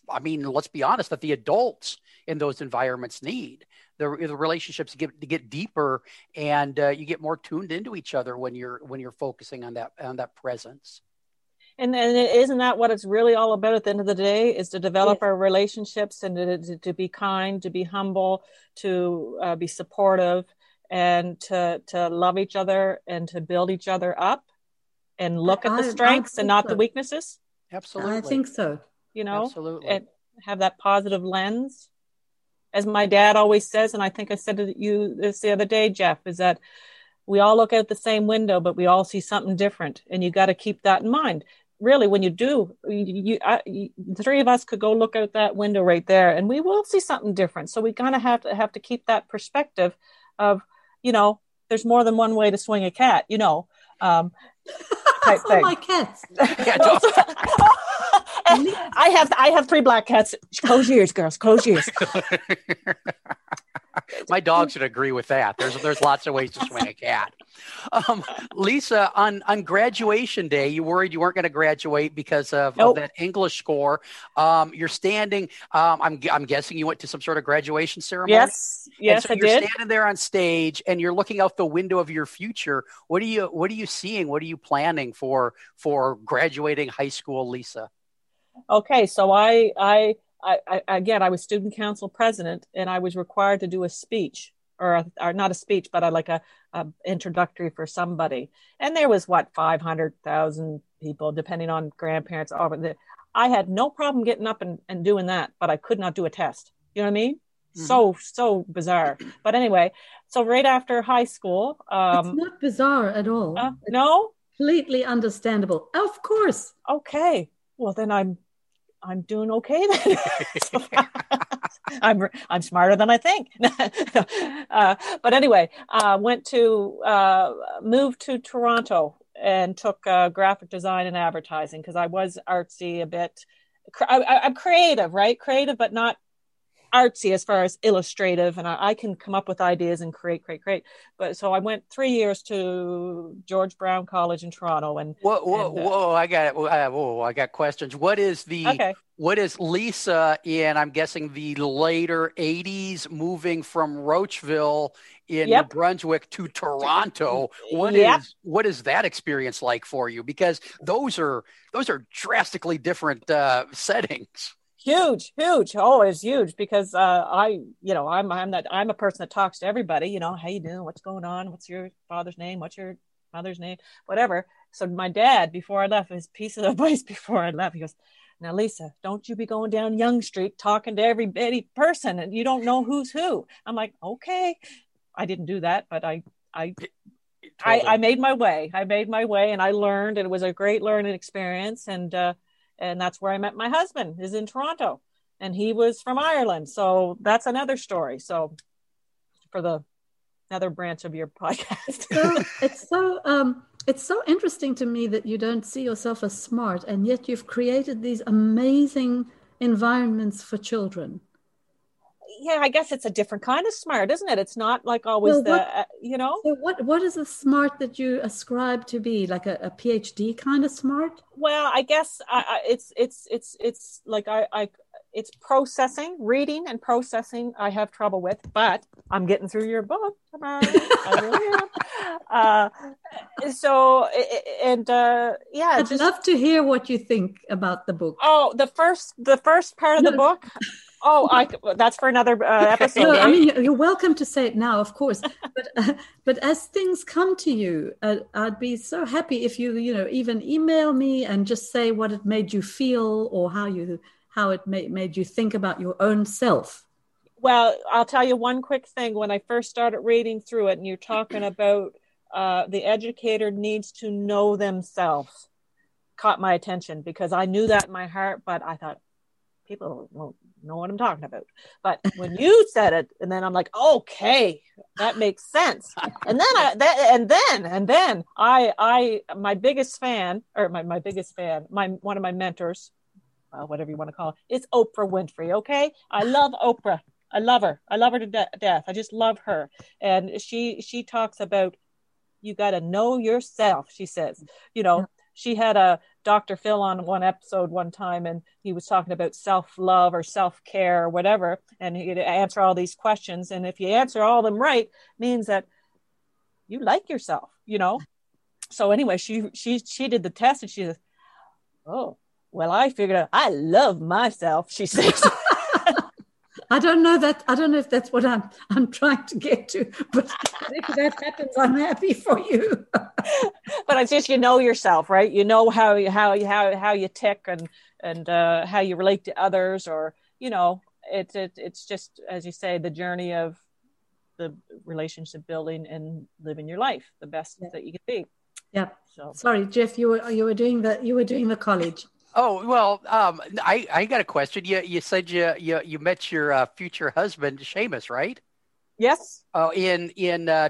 I mean, let's be honest, that the adults in those environments need. The relationships get deeper, and you get more tuned into each other when you're focusing on that presence. And isn't that what it's really all about at the end of the day, is to develop our relationships and to be kind, to be humble, to be supportive, and to love each other and to build each other up and look at the strengths and not the weaknesses. Absolutely. I think so. You know, absolutely. And have that positive lens. As my dad always says, and I think I said to you this the other day, Jeff, is that we all look out the same window, but we all see something different. And you got to keep that in mind. Really, when you do, the three of us could go look out that window right there and we will see something different. So we kind of have to keep that perspective of, you know, there's more than one way to swing a cat, you know, type thing. My cats. I have three black cats. Close your ears, girls. Close your ears. My dog should agree with that. There's lots of ways to swing a cat. Lisa, on graduation day, you worried you weren't going to graduate because of that English score. You're standing. I'm guessing you went to some sort of graduation ceremony. Yes, so I did. You're standing there on stage, and you're looking out the window of your future. What are you seeing? What are you planning for graduating high school, Lisa? Okay, so I again, I was student council president, and I was required to do a speech, or not a speech, but a introductory for somebody. And there was 500,000 people, depending on grandparents. I had no problem getting up and doing that, but I could not do a test. You know what I mean? Mm-hmm. So bizarre. But anyway, so right after high school, it's not bizarre at all. No, completely understandable. Of course. Okay. Well, then I'm doing okay then. So, I'm smarter than I think. But anyway, moved to Toronto and took graphic design and advertising because I was artsy a bit. I'm creative, right? Creative, but not artsy as far as illustrative. And I can come up with ideas and create. But so I went 3 years to George Brown College in Toronto. And whoa! I got it. Whoa! I got questions. What is Lisa in? I'm guessing the later '80s, moving from Roachville in New Brunswick to Toronto. What is that experience like for you? Because those are drastically different settings. Huge. Oh, it's huge because I'm a person that talks to everybody, you know, how you doing? What's going on? What's your father's name? What's your mother's name? Whatever. So my dad, before I left, his piece of advice before I left, he goes, now, Lisa, don't you be going down Yonge Street talking to every person and you don't know who's who. I'm like, okay. I didn't do that, but I made my way. I made my way and I learned, and it was a great learning experience. And that's where I met my husband, is in Toronto, and he was from Ireland. So that's another story. So for another branch of your podcast. So it's so It's so interesting to me that you don't see yourself as smart, and yet you've created these amazing environments for children. Yeah, I guess it's a different kind of smart, isn't it? It's not like always So what is the smart that you ascribe to be, like a PhD kind of smart? Well, I guess it's like it's processing, reading and processing. I have trouble with, but I'm getting through your book. Come on, I really am. I'd love to hear what you think about the book. Oh, the first part of the book. Oh, that's for another episode. No, right? I mean, you're welcome to say it now, of course. But as things come to you, I'd be so happy if you even email me and just say what it made you feel or how it made you think about your own self. Well, I'll tell you one quick thing. When I first started reading through it, and you're talking about the educator needs to know themselves, caught my attention because I knew that in my heart, but I thought, people won't know what I'm talking about. But when you said it, and then I'm like, okay, that makes sense. And then one of my mentors, whatever you want to call it, is Oprah Winfrey. Okay, I love Oprah. I love her. I love her to death. I just love her. And she talks about you got to know yourself. She says, she had a Dr. Phil on one episode one time, and he was talking about self-love or self-care or whatever, and he'd answer all these questions. And if you answer all of them right, means that you like yourself, So anyway, she did the test, and she says, "Oh, well, I figured out I love myself," she says. I don't know if that's what I'm trying to get to, but if that happens, I'm happy for you. But it's just, yourself, right? You know how you tick and how you relate to others, or, it's just, as you say, the journey of the relationship building and living your life the best that you can be. Yeah. So. Sorry, Jeff, you were doing the college. Oh, well, I got a question. You said you met your future husband, Seamus, right? Yes. Oh, in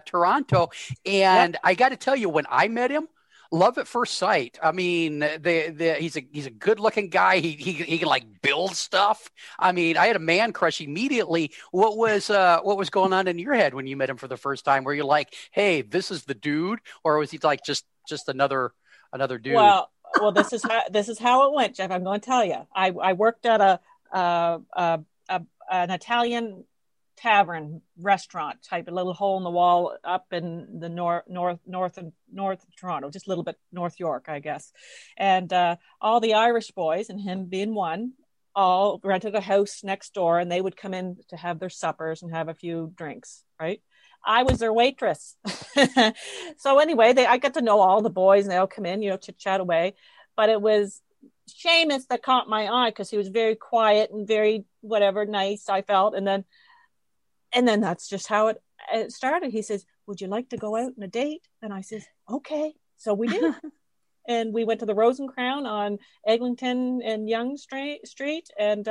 Toronto. And I got to tell you, when I met him, love at first sight. I mean, he's a good looking guy. He can like build stuff. I mean, I had a man crush immediately. What was going on in your head when you met him for the first time? Were you like, hey, this is the dude? Or was he like just another dude? Well, this is how it went, Jeff. I'm going to tell you. I worked at an Italian tavern restaurant type, a little hole in the wall up in the north of Toronto, just a little bit north York, I guess. And all the Irish boys, and him being one, all rented a house next door, and they would come in to have their suppers and have a few drinks, right? I was their waitress. So anyway, I got to know all the boys, and they all come in, chit chat away. But it was Seamus that caught my eye, because he was very quiet and very whatever, nice, I felt. And then that's just how it started. He says, "Would you like to go out on a date?" And I says, "Okay." So we did. And we went to the Rose and Crown on Eglinton and Yonge Street. And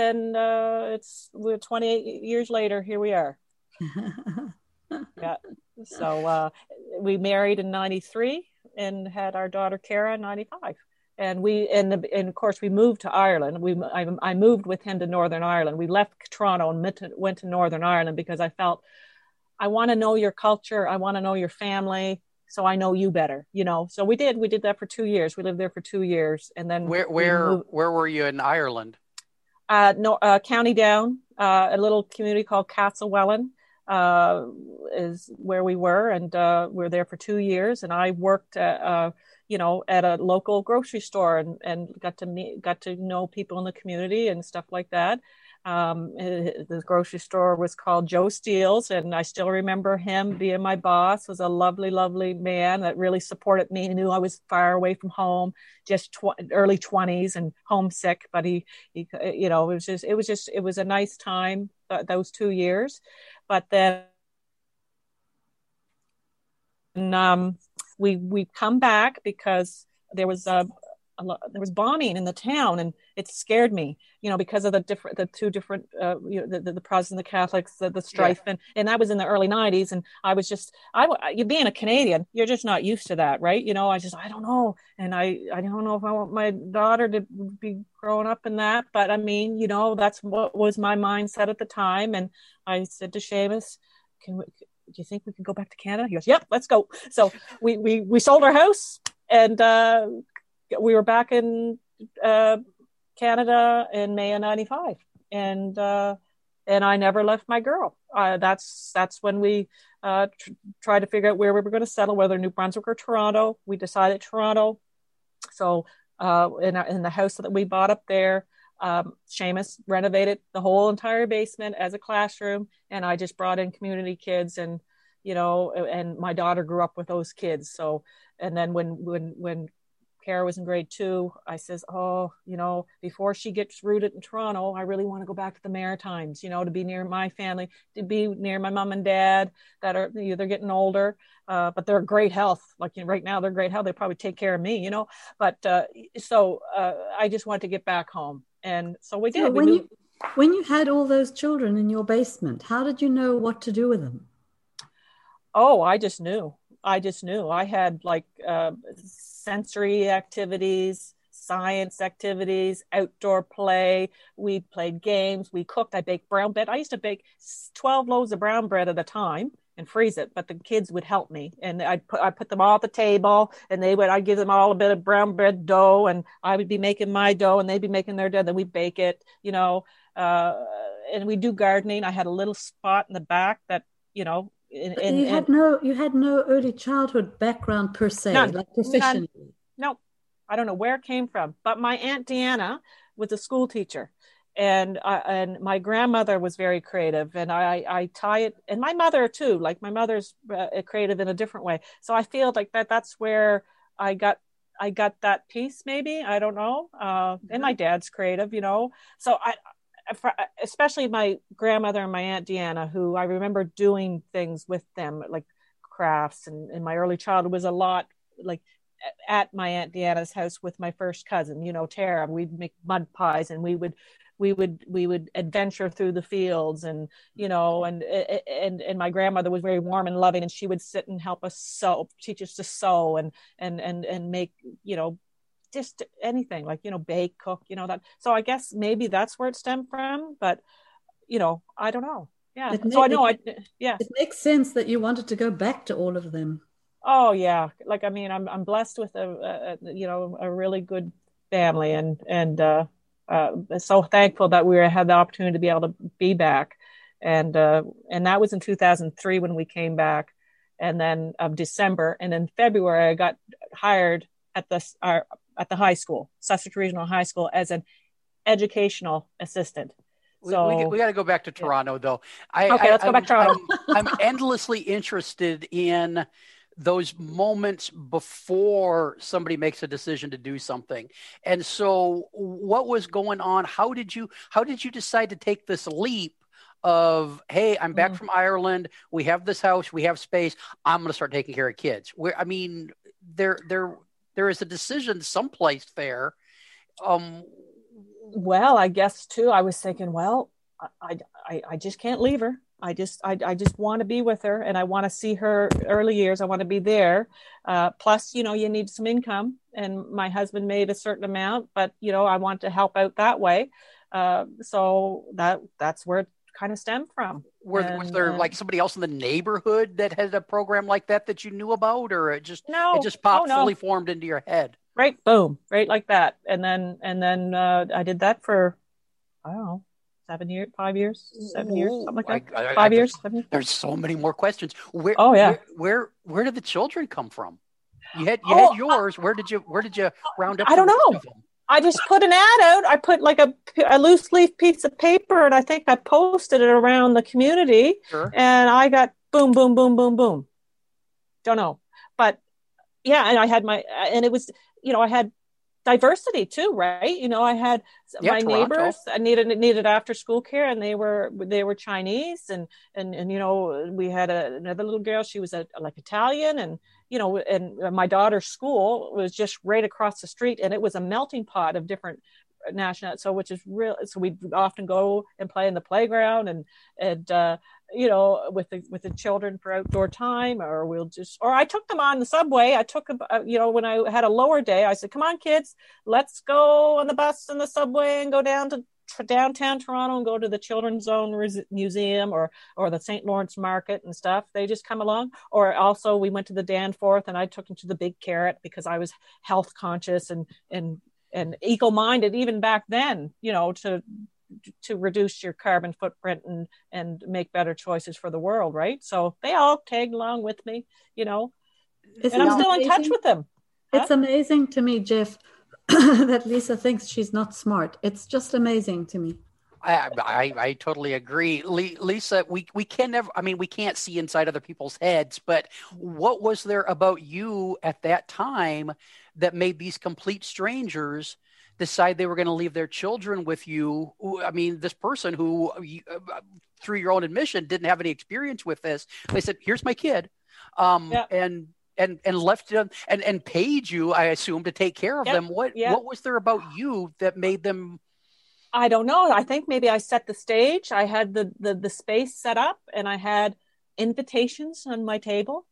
then we're 28 years later. Here we are. Yeah. So we married in 93 and had our daughter Kara in 95. And of course we moved to Ireland. I moved with him to Northern Ireland. We left Toronto and went to Northern Ireland because I felt I want to know your culture. I want to know your family. So I know you better, So we did that for 2 years. We lived there for 2 years, and then where were you in Ireland? County Down, a little community called Castlewellan. Is where we were, and we were there for 2 years, and I worked at a local grocery store, and got to know people in the community and stuff like that. The grocery store was called Joe Steele's, and I still remember him being my boss. Was a lovely, lovely man that really supported me. He knew I was far away from home, just early 20s and homesick, but he it was a nice time, those 2 years. But then we come back because there was there was bombing in the town, and it scared me, you know, because of the two different, you know, the Protestants, the Catholics, the strife. Yeah. And that was in the early 90s. And I was just, you being a Canadian, you're just not used to that. Right. You know, I don't know. And I don't know if I want my daughter to be growing up in that, but I mean, you know, that's what was my mindset at the time. And I said to Seamus, do you think we can go back to Canada? He goes, yep, let's go. So we sold our house, and, we were back in Canada in May of '95, and I never left my girl. That's when we tried to figure out where we were going to settle, whether New Brunswick or Toronto. We decided Toronto. So in the house that we bought up there, Seamus renovated the whole entire basement as a classroom, and I just brought in community kids, and you know, and my daughter grew up with those kids. So, and then when Kara was in grade 2, I says, oh, you know, before she gets rooted in Toronto, I really want to go back to the Maritimes, you know, to be near my family, to be near my mom and dad that are, you know, they're getting older, but they're great health. Like, you know, right now, they're great health. They probably take care of me, you know, but so I just wanted to get back home. And so we did. So when you had all those children in your basement, how did you know what to do with them? Oh, I just knew. I had like sensory activities, science activities, outdoor play. We played games. We cooked. I baked brown bread. I used to bake 12 loaves of brown bread at a time and freeze it, but the kids would help me, and I put them all at the table, and I'd give them all a bit of brown bread dough, and I would be making my dough, and they'd be making their dough. Then we bake it, you know, and we do gardening. I had a little spot in the back that, you know. You had no early childhood background per se, none, like professionally. No, I don't know where it came from. But my Aunt Deanna was a school teacher, and my grandmother was very creative, and I tie it, and my mother too. Like, my mother's creative in a different way, so I feel like that's where I got that piece. Maybe, I don't know. And my dad's creative, you know. So especially my grandmother and my Aunt Deanna, who I remember doing things with them, like crafts, and my early childhood was a lot like at my Aunt Deanna's house with my first cousin, you know, Tara. We'd make mud pies, and we would adventure through the fields, and, you know, and my grandmother was very warm and loving, and she would sit and help us sew, teach us to sew and make, you know, just anything, like, you know, bake, cook, you know, that. So I guess maybe that's where it stemmed from, but, you know, I don't know. Yeah. It makes sense that you wanted to go back to all of them. Oh yeah. Like, I mean, I'm blessed with a really good family, and so thankful that we had the opportunity to be able to be back. And that was in 2003 when we came back, and then December, and in February, I got hired at the high school, Sussex Regional High School, as an educational assistant. So we got to go back to Toronto, though. Let's go back to Toronto. I'm endlessly interested in those moments before somebody makes a decision to do something. And so, what was going on? How did you decide to take this leap of, hey, I'm back from Ireland, we have this house, we have space, I'm going to start taking care of kids? There is a decision someplace there. Well, I guess too, I was thinking, well, I just can't leave her. I just want to be with her, and I want to see her early years. I want to be there. Plus, you know, you need some income, and my husband made a certain amount, but, you know, I want to help out that way. So that's where it kind of stemmed from. Was there like somebody else in the neighborhood that had a program like that you knew about, or it just popped fully formed into your head? Right. Boom. Right. Like that. And then I did that for, I don't know, 7 years, 5 years, 7 years, something like that. 5 years. 7 years. There's so many more questions. Where did the children come from? You had yours. Where did you round up? I don't know. I just put an ad out. I put like a loose leaf piece of paper, and I think I posted it around the community. Sure. And I got boom, boom, boom, boom, boom. Don't know. But yeah. And I had and it was, you know, I had diversity too, right? You know, I had my neighbors. I needed after school care, and they were Chinese, and you know, we had another little girl. She was like Italian, and, you know, and my daughter's school was just right across the street, and it was a melting pot of different nationalities. So, which is real. So we'd often go and play in the playground, and you know, with the children for outdoor time, or I took them on the subway. I took them, you know, when I had a lower day, I said, "Come on, kids, let's go on the bus and the subway and go down to downtown Toronto and go to the Children's Zone Museum or the St. Lawrence Market and stuff." They just come along. Or also we went to the Danforth, and I took them to the Big Carrot because I was health conscious and eco-minded even back then, you know, to reduce your carbon footprint and make better choices for the world, right? So they all tagged along with me, you know. Isn't and I'm still amazing? In touch with them. Huh? It's amazing to me, Jeff, that Lisa thinks she's not smart. It's just amazing to me. I totally agree. Lisa, we can never, I mean, we can't see inside other people's heads, but what was there about you at that time that made these complete strangers decide they were going to leave their children with you? I mean, this person who, through your own admission, didn't have any experience with this. They said, "Here's my kid." And left them and paid you, I assume, to take care of them. What was there about you that made them? I don't know. I think maybe I set the stage. I had the space set up, and I had invitations on my table.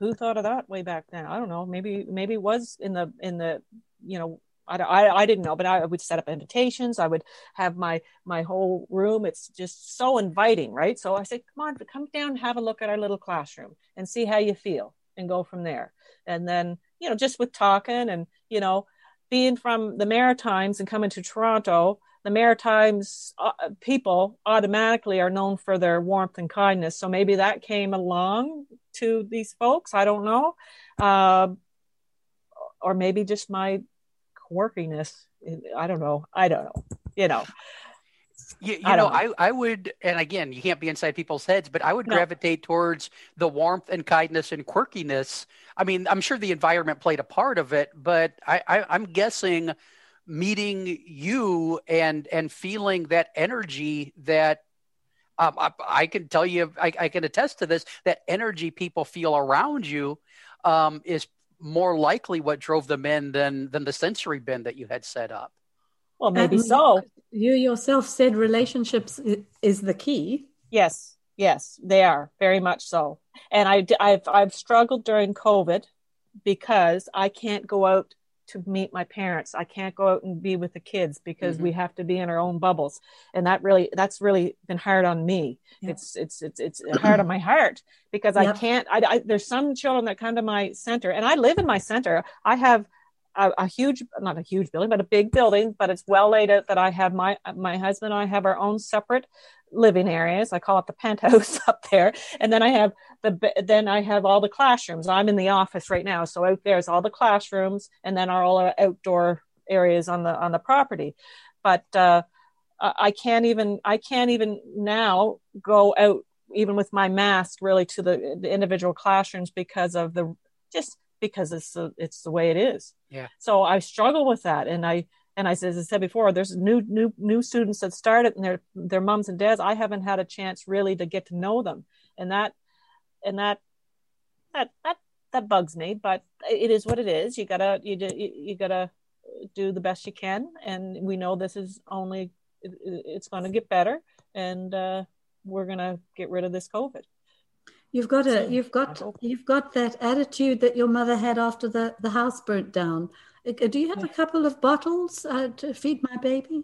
Who thought of that way back then? I don't know. Maybe it was in the, you know, I didn't know, but I would set up invitations. I would have my whole room. It's just so inviting, right? So I said, come down and have a look at our little classroom and see how you feel, and go from there. And then, you know, just with talking and, you know, being from the Maritimes and coming to Toronto, the Maritimes people automatically are known for their warmth and kindness. So maybe that came along to these folks. I don't know. Or maybe just my quirkiness. I don't know, you know. I would, and again, you can't be inside people's heads, but I would gravitate towards the warmth and kindness and quirkiness. I mean, I'm sure the environment played a part of it, but I'm guessing meeting you and feeling that energy that I can tell you, I can attest to this, that energy people feel around you is more likely what drove them in than the sensory bin that you had set up. Well, maybe so. You yourself said relationships is the key. Yes, they are very much so. And I've struggled during COVID because I can't go out to meet my parents. I can't go out and be with the kids because we have to be in our own bubbles, and that's really been hard on me. Yeah. It's hard on my heart because I can't. There's some children that come to my center, and I live in my center. I have a big building, but it's well laid out that I have my husband and I have our own separate living areas. I call it the penthouse up there. And then I have all the classrooms. I'm in the office right now. So out there's all the classrooms, and then all our outdoor areas on the property. But I can't even now go out, even with my mask, really to the individual classrooms because it's the way it is. Yeah. So I struggle with that. And I said, as I said before, there's new students that started, and their moms and dads, I haven't had a chance really to get to know them. And that bugs me, but it is what it is. You gotta do the best you can. And we know this is it's going to get better, and we're going to get rid of this COVID. You've got that attitude that your mother had after the house burnt down. Do you have a couple of bottles to feed my baby?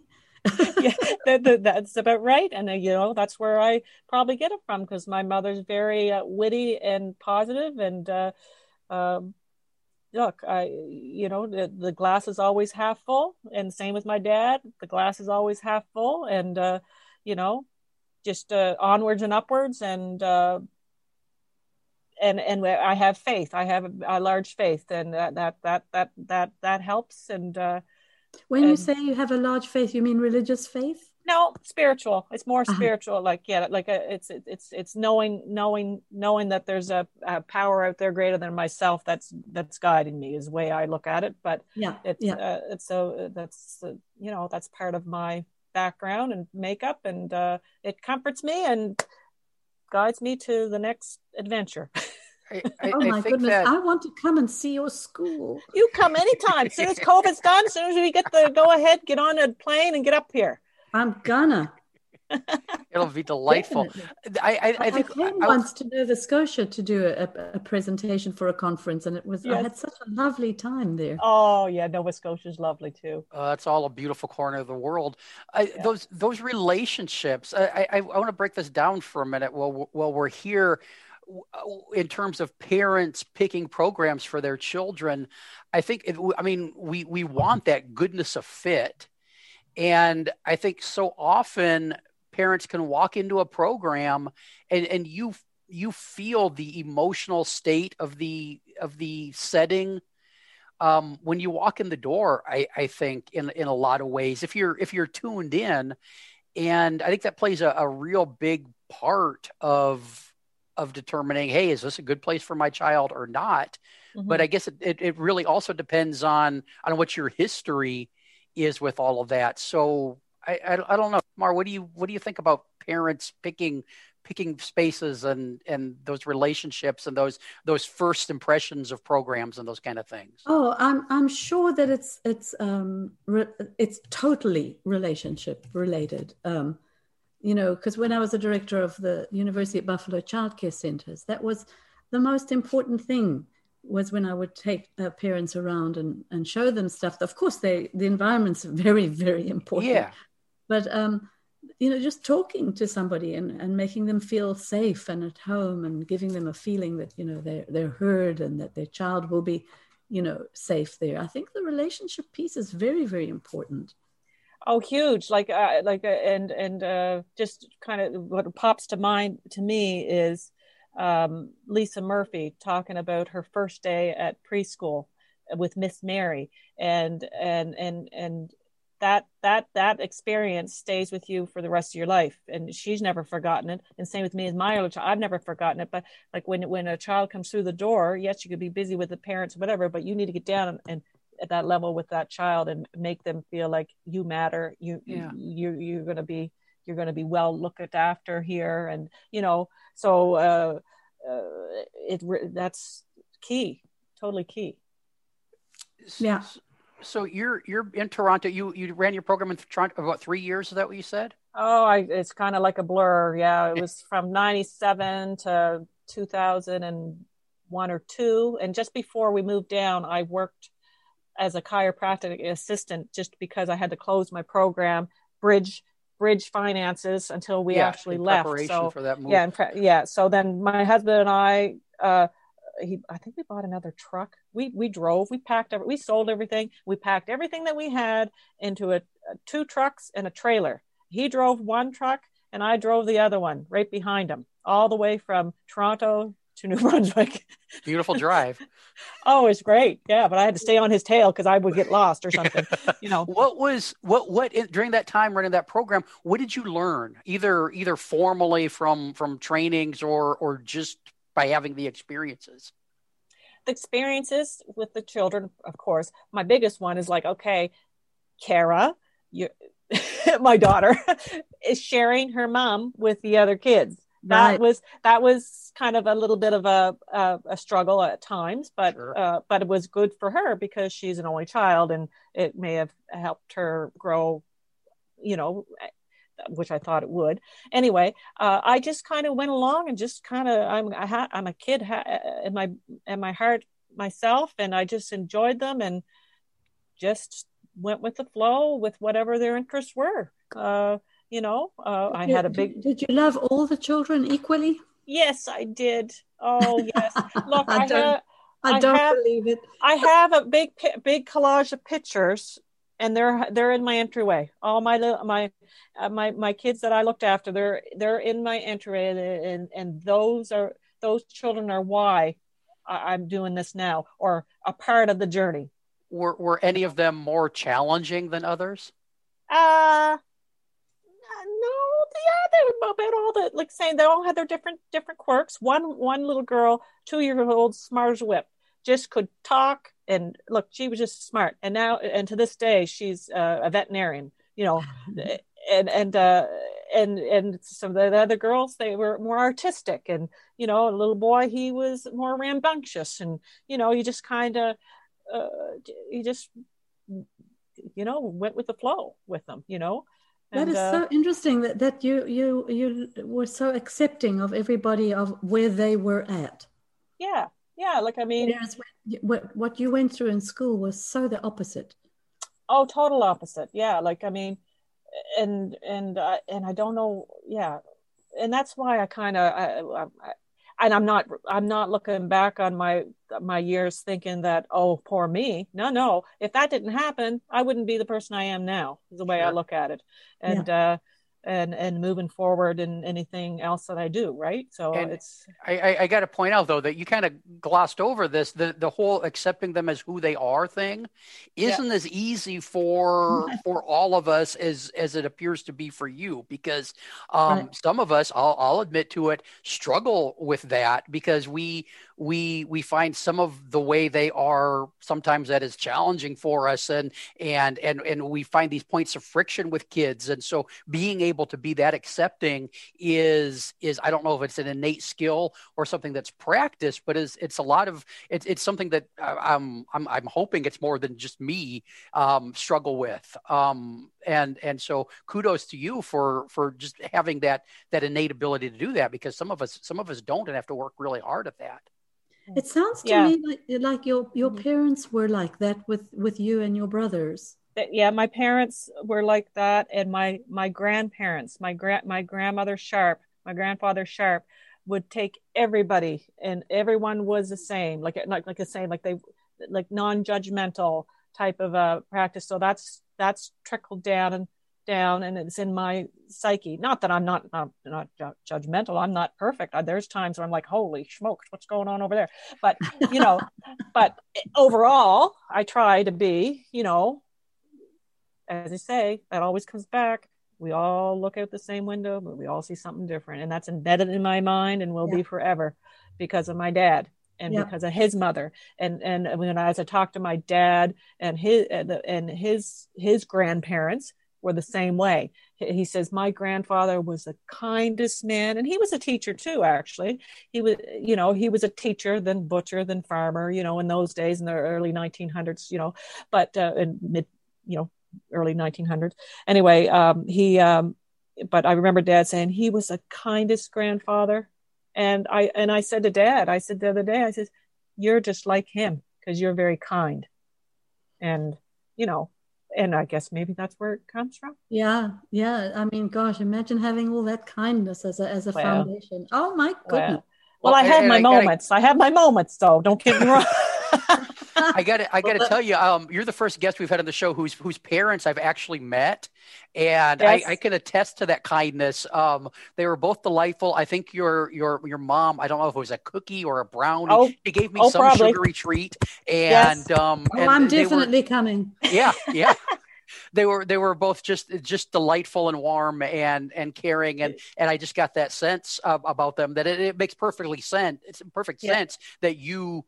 Yeah, that's about right. And you know, that's where I probably get it from, because my mother's very witty and positive. And look, you know, the glass is always half full, and same with my dad. The glass is always half full, and you know, just onwards and upwards, and. And I have faith. I have a large faith, and that helps. And when you say you have a large faith, you mean religious faith? No, spiritual. It's more spiritual. It's knowing that there's a power out there greater than myself. That's guiding me is the way I look at it. But that's part of my background and makeup, and it comforts me and guides me to the next adventure. I think, oh my goodness, I want to come and see your school. You come anytime. As soon as COVID's done, as soon as we get the go ahead, get on a plane and get up here. I'm gonna. It'll be delightful. I think I came once to Nova Scotia to do a presentation for a conference, and it was I had such a lovely time there. Oh yeah, Nova Scotia's lovely too. It's all a beautiful corner of the world. Those relationships. I want to break this down for a minute while we're here. In terms of parents picking programs for their children, I think we want that goodness of fit. And I think so often parents can walk into a program and you feel the emotional state of the setting when you walk in the door, I think in a lot of ways, if you're tuned in. And I think that plays a real big part of determining, hey, is this a good place for my child or not? Mm-hmm. But I guess it really also depends on what your history is with all of that. So I don't know, Mar, what do you think about parents picking spaces and those relationships and those first impressions of programs and those kind of things? Oh, I'm sure that it's totally relationship related. You know, because when I was a director of the University at Buffalo Childcare Centers, that was the most important thing, was when I would take parents around and show them stuff. Of course, the environment's very, very important. Yeah. But, you know, just talking to somebody and making them feel safe and at home and giving them a feeling that, you know, they're heard and that their child will be, you know, safe there. I think the relationship piece is very, very important. Oh, huge! Like, just kind of what pops to mind to me is Lisa Murphy talking about her first day at preschool with Miss Mary, and that experience stays with you for the rest of your life, and she's never forgotten it. And same with me as my older child, I've never forgotten it. But like when a child comes through the door, yes, you could be busy with the parents, whatever, but you need to get down and at that level with that child and make them feel like you matter. You're going to be well looked after here. And, you know, so that's key, totally key. Yeah. So you're in Toronto, you ran your program in Toronto about 3 years. Is that what you said? Oh, it's kind of like a blur. Yeah. It was from 97 to 2001 or two. And just before we moved down, I worked as a chiropractic assistant, just because I had to close my program, bridge finances until we actually left. Preparation for that move. Yeah. So then my husband and I, I think we bought another truck. We drove. We sold everything. We packed everything that we had into two trucks and a trailer. He drove one truck and I drove the other one right behind him, all the way from Toronto to New Brunswick. Beautiful drive. Oh, it's great. Yeah. But I had to stay on his tail because I would get lost or something, you know. What during that time running that program, what did you learn either formally from trainings or just by having the experiences? The experiences with the children, of course. My biggest one is like, okay, Kara, my daughter is sharing her mom with the other kids. That was kind of a little bit of a struggle at times, but sure. But it was good for her because she's an only child, and it may have helped her grow, you know, which I thought it would. Anyway, I just kind of went along and just kind of I'm a kid in my heart myself, and I just enjoyed them and just went with the flow with whatever their interests were. You know, I had a big... Did you love all the children equally? Yes, I did. Oh, yes. Look, I don't believe it. I have a big collage of pictures, and they're in my entryway. All my kids that I looked after, they're in my entryway, and those children are why I'm doing this now, or a part of the journey. Were any of them more challenging than others? No, they were about all the, like saying they all had their different quirks. One little girl, 2-year-old smart as a whip, just could talk, and look, she was just smart. And now, and to this day, she's a veterinarian, you know, and and some of the other girls, they were more artistic, and, you know, a little boy, he was more rambunctious, and, you know, he just kind of, he just, you know, went with the flow with them, you know. And that is so interesting that you were so accepting of everybody, of where they were at. Yeah. Yeah. Like, I mean, what you went through in school was so the opposite. Oh, total opposite. Yeah. Like, I mean, and I don't know. Yeah. And that's why I kind of, and I'm not looking back on my years thinking that, oh, poor me. No. If that didn't happen, I wouldn't be the person I am now, is the way I look at it. And, yeah. And moving forward in anything else that I do. Right. So and it's, I got to point out though, that you kind of glossed over this, the whole accepting them as who they are thing isn't as easy for all of us as it appears to be for you, because some of us, I'll admit to it, struggle with that, because we find some of the way they are, sometimes that is challenging for us. And we find these points of friction with kids. And so being able to be that accepting is I don't know if it's an innate skill or something that's practiced, but it's something that I'm hoping it's more than just me struggle with. And so kudos to you for just having that innate ability to do that, because some of us don't, and have to work really hard at that. It sounds to me like your parents were like that with you and your brothers. Yeah, my parents were like that, and my grandparents, my grandmother Sharp, my grandfather Sharp, would take everybody, and everyone was the same, like non-judgmental type of practice. So that's trickled down, and it's in my psyche. Not that I'm not judgmental. I'm not perfect. There's times where I'm like, holy smokes, what's going on over there? But you know, but overall, I try to be, you know. As I say, that always comes back. We all look out the same window, but we all see something different. And that's embedded in my mind and will be forever, because of my dad and because of his mother. And when I talked to my dad and his grandparents were the same way. He says, my grandfather was the kindest man. And he was a teacher too, actually. He was a teacher, then butcher, then farmer, you know, in those days, in the early 1900s, you know, but in mid, you know, early 1900s anyway. But I remember Dad saying he was the kindest grandfather, and I said to Dad, I said the other day, I said, you're just like him, because you're very kind. And you know, and I guess maybe that's where it comes from. Yeah I mean, gosh, imagine having all that kindness as a foundation. Oh my goodness. Well, I had my moments though, don't get me wrong. I gotta tell you, you're the first guest we've had on the show whose parents I've actually met, and yes. I can attest to that kindness. They were both delightful. I think your mom, I don't know if it was a cookie or a brownie. She gave me some probably. Sugary treat, and yes. And I'm definitely coming. Yeah. They were both just delightful and warm and caring, and I just got that sense about them that it makes perfectly sense. It's perfect sense that you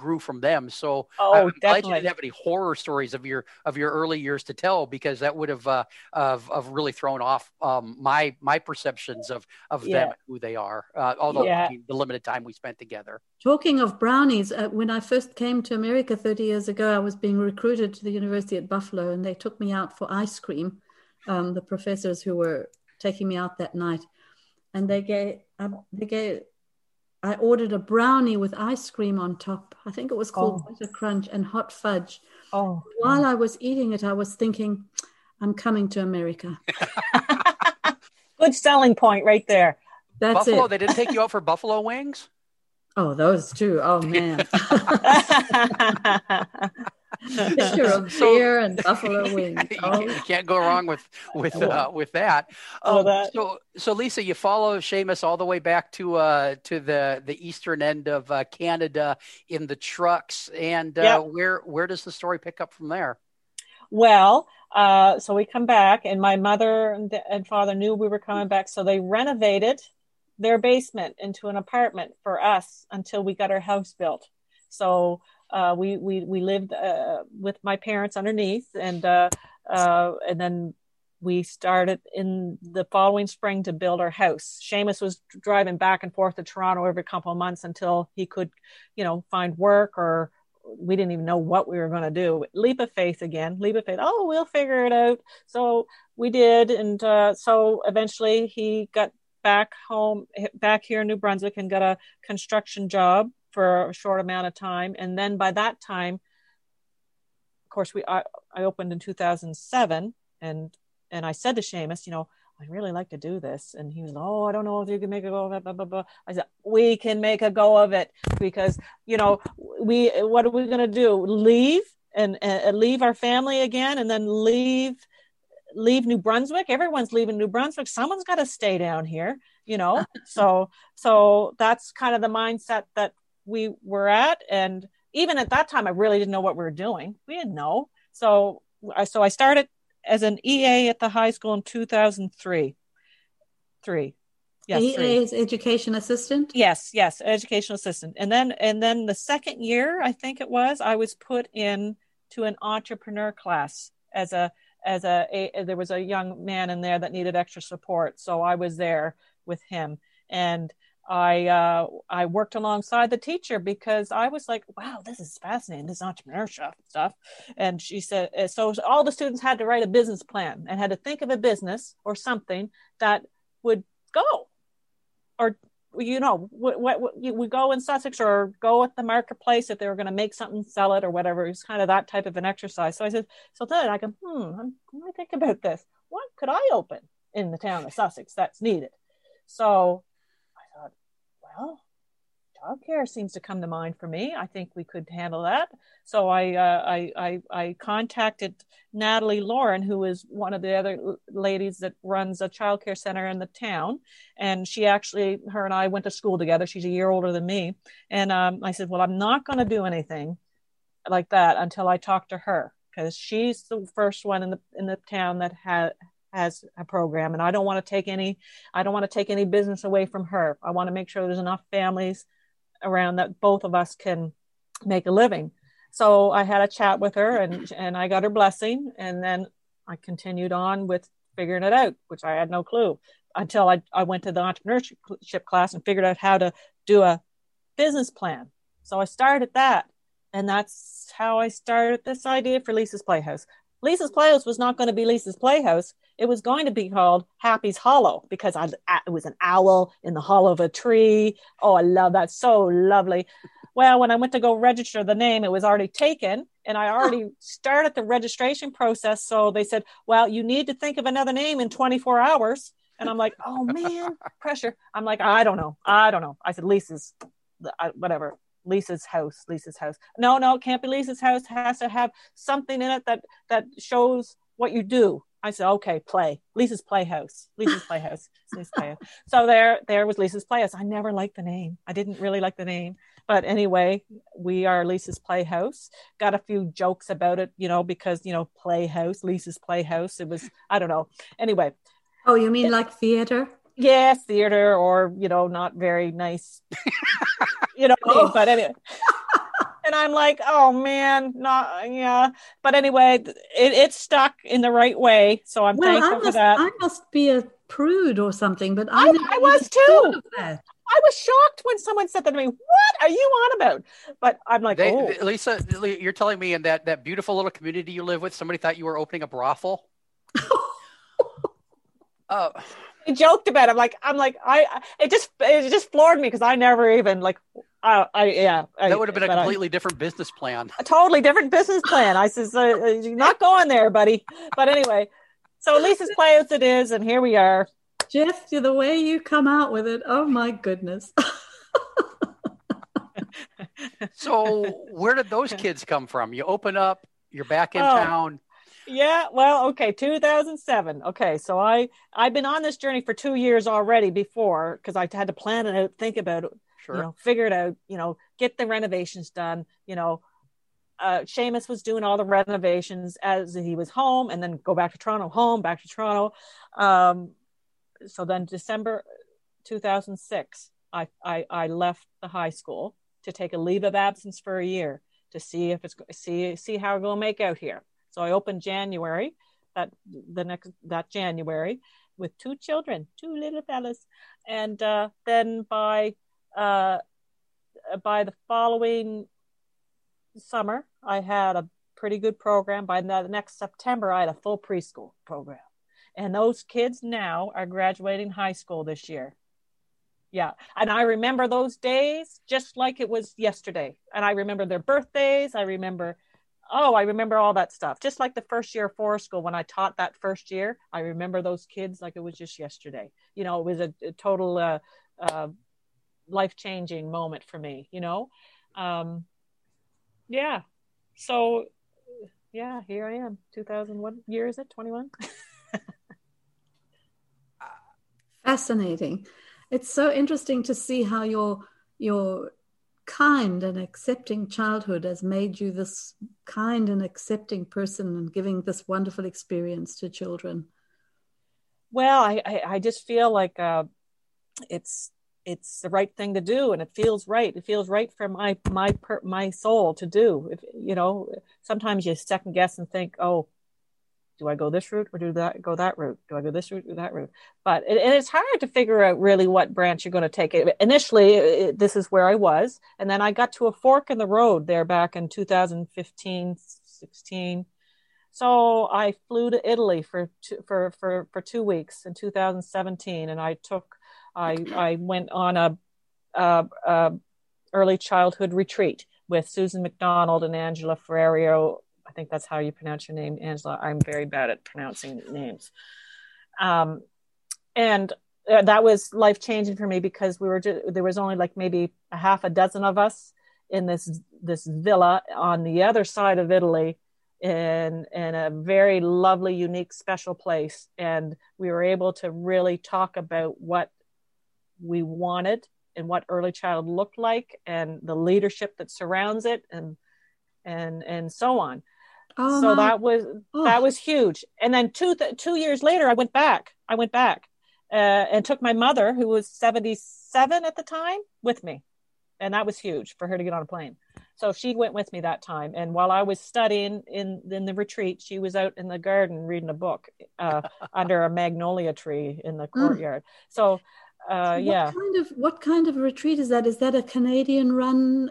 grew from them. So I'm glad you didn't have any horror stories of your early years to tell, because that would have of really thrown off my perceptions of them and who they are. Although the limited time we spent together. Talking of brownies, when I first came to America 30 years ago, I was being recruited to the University at Buffalo, and they took me out for ice cream, the professors who were taking me out that night. And I ordered a brownie with ice cream on top. I think it was called Butter Crunch and Hot Fudge. Oh. While I was eating it, I was thinking, I'm coming to America. Good selling point right there. That's Buffalo, it. They didn't take you out for buffalo wings? Oh, those two. Oh, man. Picture of beer and buffalo wings. You can't go wrong with that. So Lisa, you follow Seamus all the way back to the eastern end of Canada in the trucks, and where does the story pick up from there? Well, so we come back, and my mother and father knew we were coming back, so they renovated their basement into an apartment for us until we got our house built. So. We lived with my parents underneath, and then we started in the following spring to build our house. Seamus was driving back and forth to Toronto every couple of months until he could, you know, find work, or we didn't even know what we were going to do. Leap of faith again, leap of faith. Oh, we'll figure it out. So we did. And so eventually he got back home, back here in New Brunswick, and got a construction job for a short amount of time. And then by that time, of course, I opened in 2007, and I said to Seamus, you know, I'd really like to do this. And he was like, oh, I don't know if you can make a go of it, blah, blah, blah. I said, we can make a go of it, because, you know, what are we going to do? Leave and leave our family again, and then leave New Brunswick. Everyone's leaving New Brunswick. Someone's got to stay down here, you know? So that's kind of the mindset that we were at. And even at that time, I really didn't know what we were doing. We didn't know. So I started as an EA at the high school in 2003. Yes, EA is education assistant? Yes, educational assistant. And then the second year, I think it was, I was put in to an entrepreneur class as there was a young man in there that needed extra support, so I was there with him, and I worked alongside the teacher, because I was like, wow, this is fascinating, this entrepreneurship stuff. And she said, so all the students had to write a business plan and had to think of a business or something that would go, or, you know, what we go in Sussex, or go at the marketplace if they were going to make something, sell it or whatever. It was kind of that type of an exercise. So I said, so then I go, I'm going to think about this. What could I open in the town of Sussex that's needed? So well, childcare seems to come to mind for me. I think we could handle that. So I contacted Natalie Lauren, who is one of the other ladies that runs a childcare center in the town. And she actually, her and I went to school together. She's a year older than me. And I said, well, I'm not going to do anything like that until I talk to her, because she's the first one in the town that has a program, and I don't want to take any business away from her. I want to make sure there's enough families around that both of us can make a living. So I had a chat with her, and I got her blessing, and then I continued on with figuring it out, which I had no clue until I went to the entrepreneurship class and figured out how to do a business plan. So I started that, and that's how I started this idea for Lisa's Playhouse. Lisa's Playhouse was not going to be Lisa's Playhouse. It was going to be called Happy's Hollow, because it was an owl in the hollow of a tree. Oh, I love that. So lovely. Well, when I went to go register the name, it was already taken, and I already started the registration process. So they said, well, you need to think of another name in 24 hours. And I'm like, oh man, pressure. I'm like, I don't know. I said, Lisa's, whatever. Lisa's house. No, it can't be Lisa's house. It has to have something in it that shows what you do. I said, okay, play. Lisa's Playhouse. Lisa's Playhouse. So there was Lisa's Playhouse. I never liked the name. I didn't really like the name. But anyway, we are Lisa's Playhouse. Got a few jokes about it, you know, because, you know, Playhouse, Lisa's Playhouse. It was, I don't know. Anyway. Oh, you mean like theater? Yes, theater, or, you know, not very nice, you know, oh. But anyway, and I'm like, oh man, not, yeah. But anyway, it stuck in the right way. So I'm thankful for that. I must be a prude or something, but I was too. I was shocked when someone said that to me. What are you on about? But I'm like, Lisa, you're telling me in that beautiful little community you live with, somebody thought you were opening a brothel? Oh. I joked about it. It just floored me, because I never even that would have been a completely different business plan. A totally different business plan. I says, you're not going there, buddy. But anyway, so Lisa's Playhouse it is, and here we are. Jeff, the way you come out with it, oh my goodness. So where did those kids come from? You open up, you're back in town. Yeah, well, okay, 2007. Okay, so I've been on this journey for 2 years already before, because I had to plan it out, think about it, sure. You know, figure it out, you know, get the renovations done. You know, Seamus was doing all the renovations as he was home, and then go back to Toronto, home, back to Toronto. So then December 2006, I left the high school to take a leave of absence for a year to see how we're going to make out here. So I opened January that January with two children, two little fellas. And then by the following summer, I had a pretty good program. By the next September, I had a full preschool program. And those kids now are graduating high school this year. Yeah. And I remember those days just like it was yesterday. And I remember their birthdays. I remember all that stuff. Just like the first year of forest school, when I taught that first year, I remember those kids like it was just yesterday. You know, it was a total life-changing moment for me, you know? Yeah. So, yeah, here I am. 2000, what year is it? 21? Fascinating. It's so interesting to see how your kind and accepting childhood has made you this kind and accepting person and giving this wonderful experience to children. Well, I just feel like it's the right thing to do, and it feels right. It feels right for my soul to do. If, you know, sometimes you second guess and think, oh, do I go this route or go that route? Do I go this route or that route? But and it's hard to figure out really what branch you're going to take. Initially, this is where I was. And then I got to a fork in the road there back in 2015, 16. So I flew to Italy for 2 weeks in 2017. And I went on a early childhood retreat with Susan McDonald and Angela Ferrario. I think that's how you pronounce your name, Angela. I'm very bad at pronouncing names. And that was life-changing for me because there was only like maybe a half a dozen of us in this villa on the other side of Italy in a very lovely, unique, special place. And we were able to really talk about what we wanted and what early child looked like and the leadership that surrounds it and so on. Oh, so that was huge. And then 2 years later, I went back and took my mother, who was 77 at the time, with me. And that was huge for her to get on a plane. So she went with me that time. And while I was studying in the retreat, she was out in the garden reading a book under a magnolia tree in the courtyard. So yeah. What kind of retreat is that? Is that a Canadian run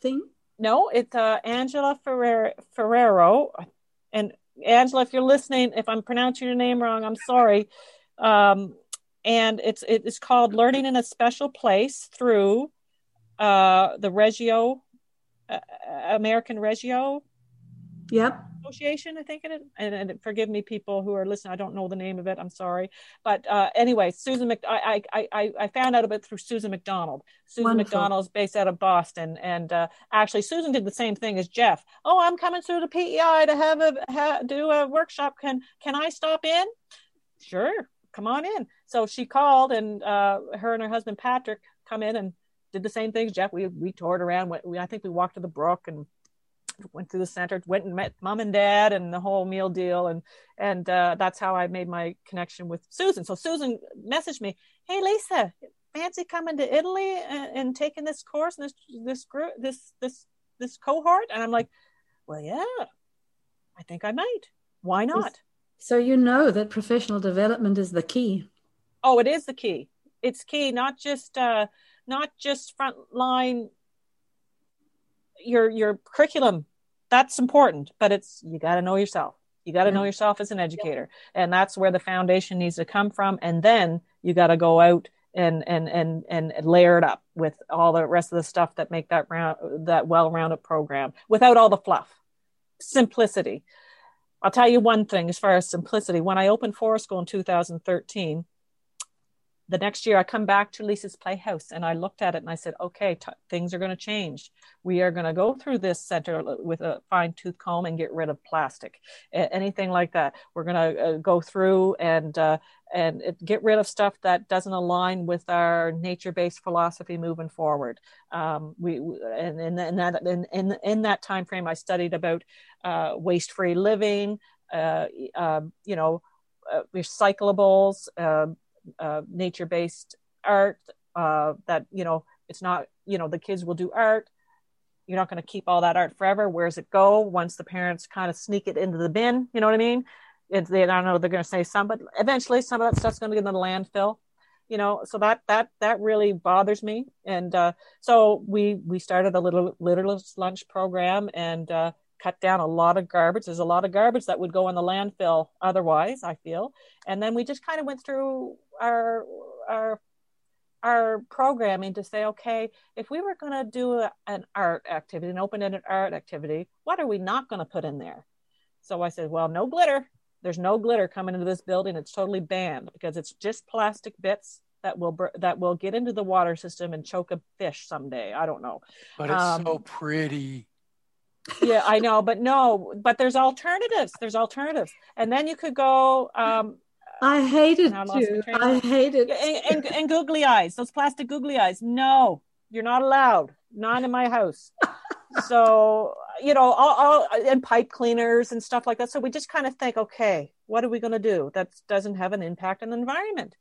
thing? No, it's Angela Ferrero. And Angela, if you're listening, if I'm pronouncing your name wrong, I'm sorry. And it's called Learning in a Special Place through the American Regio Association, I think it is. And forgive me, people who are listening, I don't know the name of it. I'm sorry. But anyway, I found out about it through Susan McDonald. Susan Wonderful. McDonald's based out of Boston. And actually, Susan did the same thing as Jeff. Oh, I'm coming through the PEI to do a workshop. Can I stop in? Sure. Come on in. So she called, and her and her husband, Patrick, come in and did the same things. Jeff, we toured around. I think we walked to the brook and went through the center, went and met mom and dad and the whole meal deal. And that's how I made my connection with Susan. So Susan messaged me, "Hey, Lisa, fancy coming to Italy and taking this course, and this group, this cohort?" And I'm like, well, yeah, I think I might. Why not? So you know that professional development is the key. Oh, it is the key. It's key, not just frontline your curriculum. That's important, but you got to know yourself. You got to know yourself as an educator, and that's where the foundation needs to come from. And then you got to go out and layer it up with all the rest of the stuff that make that well-rounded program without all the fluff. Simplicity. I'll tell you one thing as far as simplicity. When I opened Forest School in 2013, the next year I come back to Lisa's Playhouse, and I looked at it and I said, okay, things are going to change. We are going to go through this center with a fine tooth comb and get rid of plastic, anything like that. We're going to go through and get rid of stuff that doesn't align with our nature-based philosophy moving forward. In that time frame, I studied about waste-free living, recyclables, nature-based art, that, you know, it's not, you know, the kids will do art. You're not going to keep all that art forever. Where's it go once the parents kind of sneak it into the bin? You know what I mean? I don't know, they're going to say eventually some of that stuff's going to get in the landfill, you know, so that really bothers me. And so we started a little litterless lunch program and cut down a lot of garbage. There's a lot of garbage that would go in the landfill otherwise, I feel. And then we just kind of went through our programming to say, okay, if we were going to do an art activity, an open-ended art activity, what are we not going to put in there? So I said, well, no glitter. There's no glitter coming into this building. It's totally banned because it's just plastic bits that will get into the water system and choke a fish someday. I don't know. But it's so pretty. Yeah, I know, but there's alternatives. There's alternatives. And then you could go, I hate it too. I hate it. And googly eyes, those plastic googly eyes. No, you're not allowed. Not in my house. So, you know, and pipe cleaners and stuff like that. So we just kind of think, okay, what are we going to do that doesn't have an impact on the environment?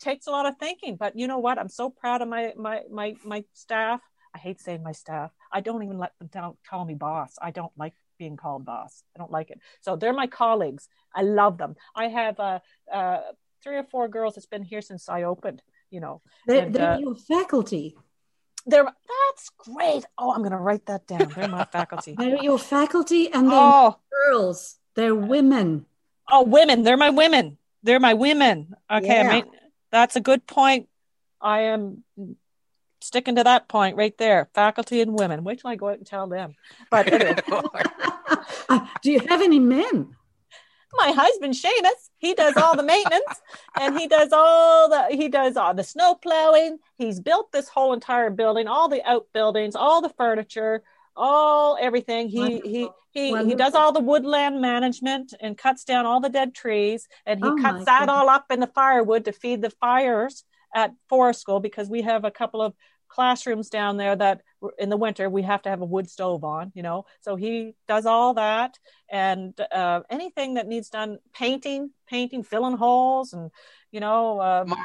Takes a lot of thinking, but you know what? I'm so proud of my staff. I hate saying my staff. I don't even let them call me boss. I don't like being called boss. I don't like it. So they're my colleagues. I love them. I have 3 or 4 girls that's been here since I opened, you know. They're your faculty. That's great. Oh, I'm going to write that down. They're my faculty. They're your faculty and they're girls. They're women. Oh, women. They're my women. They're my women. Okay. Yeah. I mean, that's a good point. I am sticking to that point right there. Faculty and women. Wait till I go out and tell them. But anyway. Do you have any men? My husband Seamus, he does all the maintenance and he does all the snow plowing. He's built this whole entire building, all the outbuildings, all the furniture, all everything. He does all the woodland management and cuts down all the dead trees and he cuts that all up in the firewood to feed the fires at Forest School because we have a couple of classrooms down there that in the winter we have to have a wood stove on, you know, so he does all that and anything that needs done, painting, filling holes, and you know,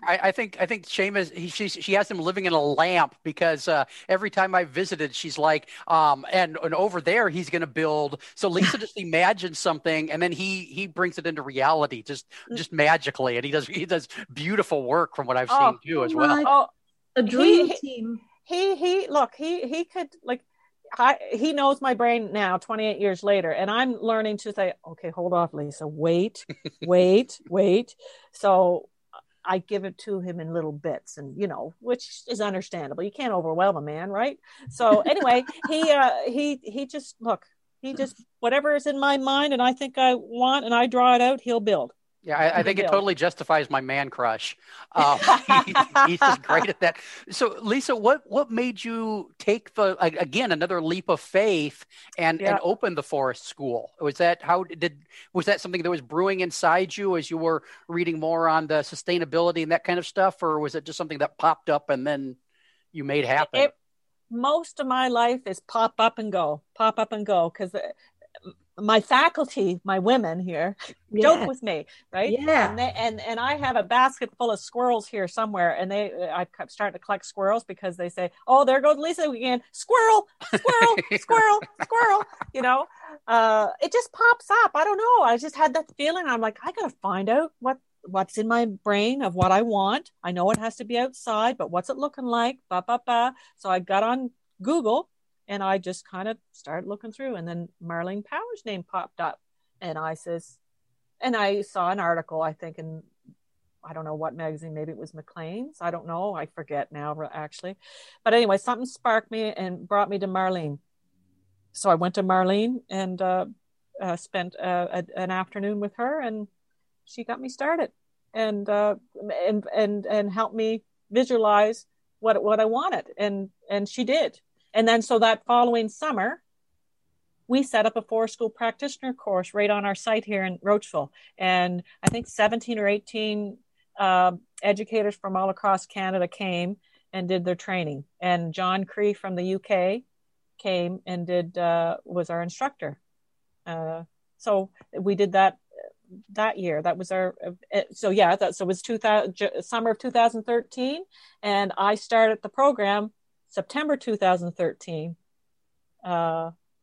I think Seamus, she has him living in a lamp because every time I visited, she's like, and over there he's going to build. So Lisa just imagines something, and then he brings it into reality just magically, and he does beautiful work from what I've seen too as well. A dream team. He could he knows my brain now 28 years later, and I'm learning to say, okay, hold off, Lisa, wait. So I give it to him in little bits, and you know, which is understandable. You can't overwhelm a man, right? So anyway, he just whatever is in my mind and I think I want and I draw it out, he'll build. Yeah, I think it totally justifies my man crush. He's just great at that. So, Lisa, what made you take another leap of faith and open the Forest School? Was that something that was brewing inside you as you were reading more on the sustainability and that kind of stuff, or was it just something that popped up and then you made happen? Most of my life is pop up and go, because my faculty, my women here, joke with me, right? Yeah. And they, and I have a basket full of squirrels here somewhere, and I start to collect squirrels because they say, "Oh, there goes Lisa again, squirrel, squirrel, squirrel." You know, it just pops up. I don't know. I just had that feeling. I'm like, I gotta find out what's in my brain of what I want. I know it has to be outside, but what's it looking like? So I got on Google. And I just kind of started looking through, and then Marlene Power's name popped up, and I saw an article, I think, in, I don't know what magazine, maybe it was Maclean's. I don't know. I forget now, actually. But anyway, something sparked me and brought me to Marlene. So I went to Marlene and spent an afternoon with her, and she got me started and helped me visualize what I wanted. And she did. And then so that following summer, we set up a Forest School practitioner course right on our site here in Roachville. And I think 17 or 18 educators from all across Canada came and did their training. And John Cree from the UK came and was our instructor. So we did that year. That was our, so it was summer of 2013. And I started the program September 2013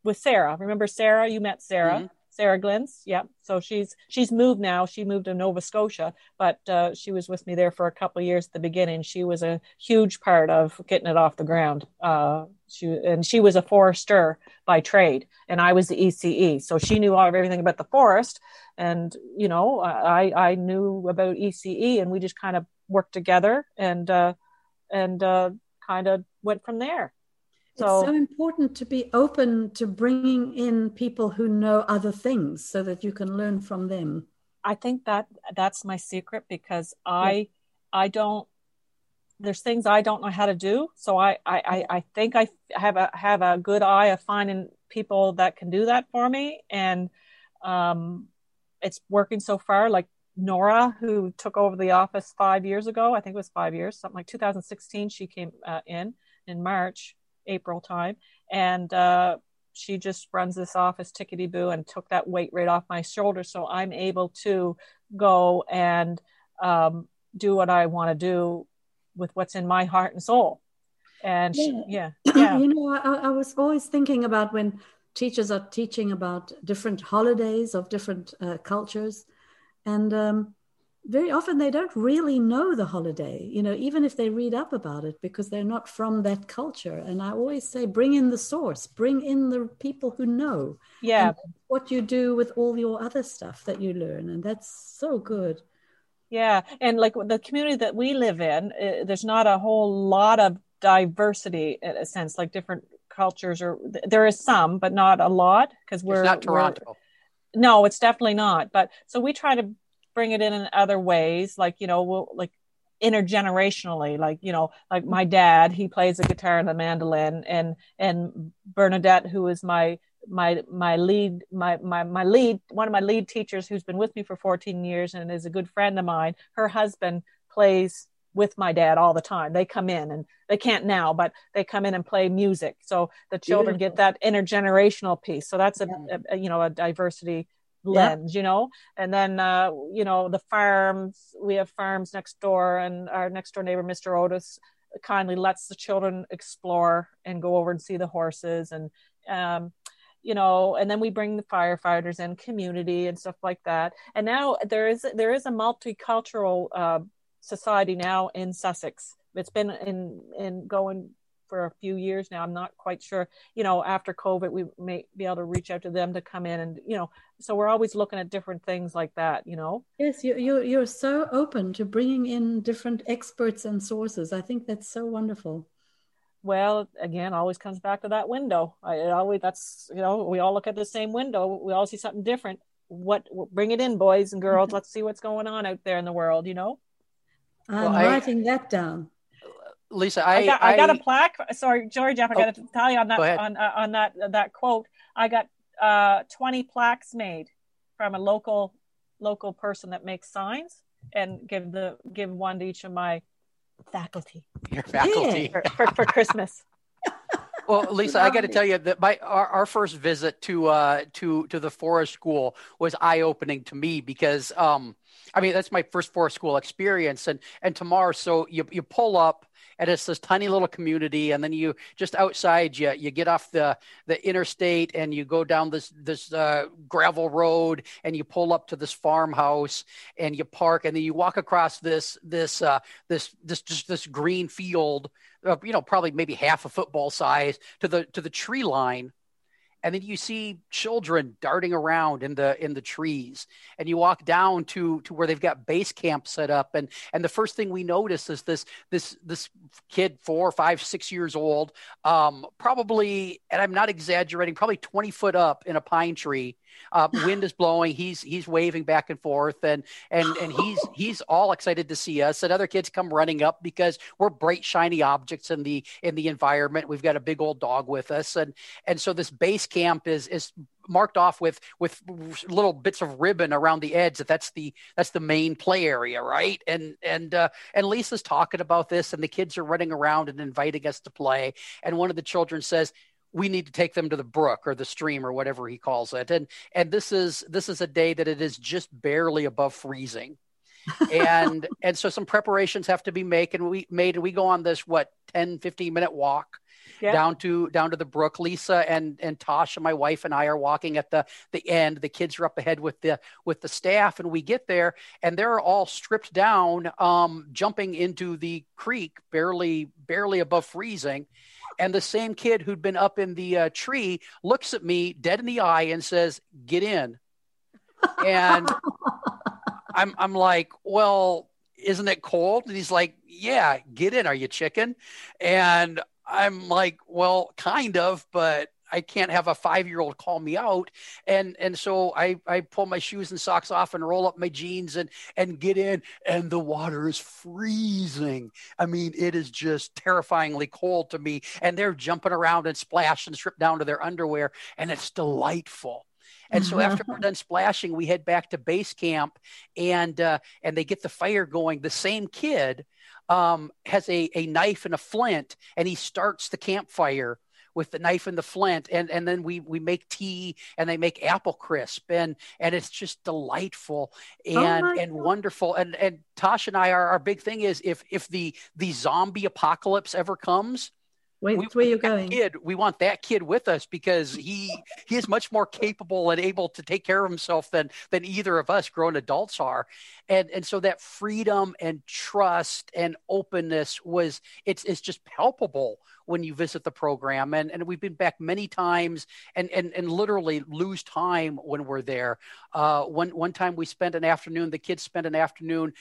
with Sarah. Remember Sarah? You met Sarah. Mm-hmm. Sarah Glens. Yeah. So she's moved now. She moved to Nova Scotia, but she was with me there for a couple of years at the beginning. She was a huge part of getting it off the ground. She was a forester by trade, and I was the ECE. So she knew all of everything about the forest, and you know, I knew about ECE, and we just kind of worked together and kind of went from there. It's so important to be open to bringing in people who know other things so that you can learn from them. I think that's my secret, because there's things I don't know how to do. So I think I have a good eye of finding people that can do that for me. And it's working so far, like Nora, who took over the office 5 years ago. I think it was 5 years, something like 2016. She came in March. April time, and she just runs this office tickety-boo and took that weight right off my shoulder, so I'm able to go and do what I want to do with what's in my heart and soul. And yeah. You know, I was always thinking about when teachers are teaching about different holidays of different cultures, and very often they don't really know the holiday, you know, even if they read up about it, because they're not from that culture. And I always say, bring in the source, bring in the people who know. Yeah. What you do with all your other stuff that you learn. And that's so good. Yeah. And like the community that we live in, there's not a whole lot of diversity in a sense, like different cultures, or there is some, but not a lot, because it's not Toronto. No, it's definitely not. But so we try to bring it in other ways, like, you know, we'll, like intergenerationally, like, you know, like my dad, he plays the guitar and the mandolin, and Bernadette, who is my lead teachers, who's been with me for 14 years and is a good friend of mine, her husband plays with my dad all the time. They come in, and they can't now, but they come in and play music, so the children Beautiful. Get that intergenerational piece. So that's a you know, a diversity lens, you know. And then you know, the farms, we have farms next door, and our next door neighbor, Mr. Otis, kindly lets the children explore and go over and see the horses, and you know, and then we bring the firefighters and community and stuff like that. And now there is a multicultural society now in Sussex. It's been in going for a few years now. I'm not quite sure, you know, after COVID, we may be able to reach out to them to come in, and, you know, so we're always looking at different things like that, you know? Yes. You're so open to bringing in different experts and sources. I think that's so wonderful. Well, again, always comes back to that window. That's, you know, we all look at the same window. We all see something different. Bring it in, boys and girls. Let's see what's going on out there in the world, you know? I'm writing that down. Lisa, I got a plaque. Sorry, George, I got to tell you on that, on that quote. I got 20 plaques made from a local person that makes signs, and give one to each of my faculty. Your faculty for Christmas. Well, Lisa, I got to tell you that our first visit to the forest school was eye-opening to me, because I mean, that's my first forest school experience. And Tamar, so you pull up, and it's this tiny little community, and then you just outside, you get off the interstate, and you go down this gravel road, and you pull up to this farmhouse, and you park, and then you walk across this green field, you know, probably maybe half a football size, to the tree line. And then you see children darting around in the trees, and you walk down to where they've got base camp set up. And the first thing we notice is this kid, 4, 5, 6 years old, probably, and I'm not exaggerating, probably 20 foot up in a pine tree. Wind is blowing. He's waving back and forth, and he's all excited to see us. And other kids come running up because we're bright, shiny objects in the environment. We've got a big old dog with us, and so this base camp is marked off with little bits of ribbon around the edge. That's the main play area, right? And Lisa's talking about this, and the kids are running around and inviting us to play. And one of the children says, we need to take them to the brook or the stream or whatever he calls it. And this is a day that it is just barely above freezing. And so some preparations have to be made, and we go on this, 10, 15 minute walk. yep. down to the brook. Lisa and Tasha, my wife, and I are walking at the end. The kids are up ahead with the staff, and we get there and they're all stripped down, jumping into the creek, barely above freezing. And the same kid who'd been up in the tree looks at me dead in the eye and says, "Get in." And I'm like, "Well, isn't it cold?" And he's like, "Yeah, get in. Are you chicken?" And I'm like, "Well, kind of, but I can't have a 5-year-old call me out." And so I pull my shoes and socks off and roll up my jeans and get in. And the water is freezing. I mean, it is just terrifyingly cold to me. And they're jumping around and splash and strip down to their underwear. And it's delightful. And so after we're done splashing, we head back to base camp, and they get the fire going. The same kid has a knife and a flint, and he starts the campfire with the knife and the flint. And then we make tea, and they make apple crisp, and it's just delightful and wonderful. And Tasha and I, our big thing is if the zombie apocalypse ever comes, where you're going, we want that kid with us, because he is much more capable and able to take care of himself than either of us grown adults are. And so that freedom and trust and openness it's just palpable when you visit the program. And we've been back many times and literally lose time when we're there. One time the kids spent an afternoon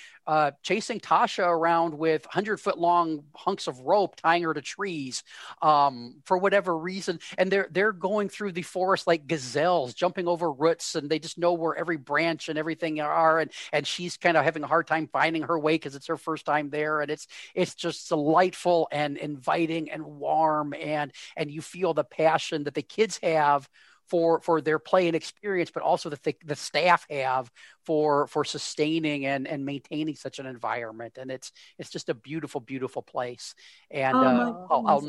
chasing Tasha around with 100-foot-long hunks of rope, tying her to trees for whatever reason. And they're going through the forest like gazelles, jumping over roots, and they just know where every branch and everything are. And she's kind of having a hard time finding her way because it's her first time there. And it's just delightful and inviting and warm, and you feel the passion that the kids have for their play and experience, but also that the staff have for sustaining and maintaining such an environment. And it's just a beautiful, beautiful place. And I'll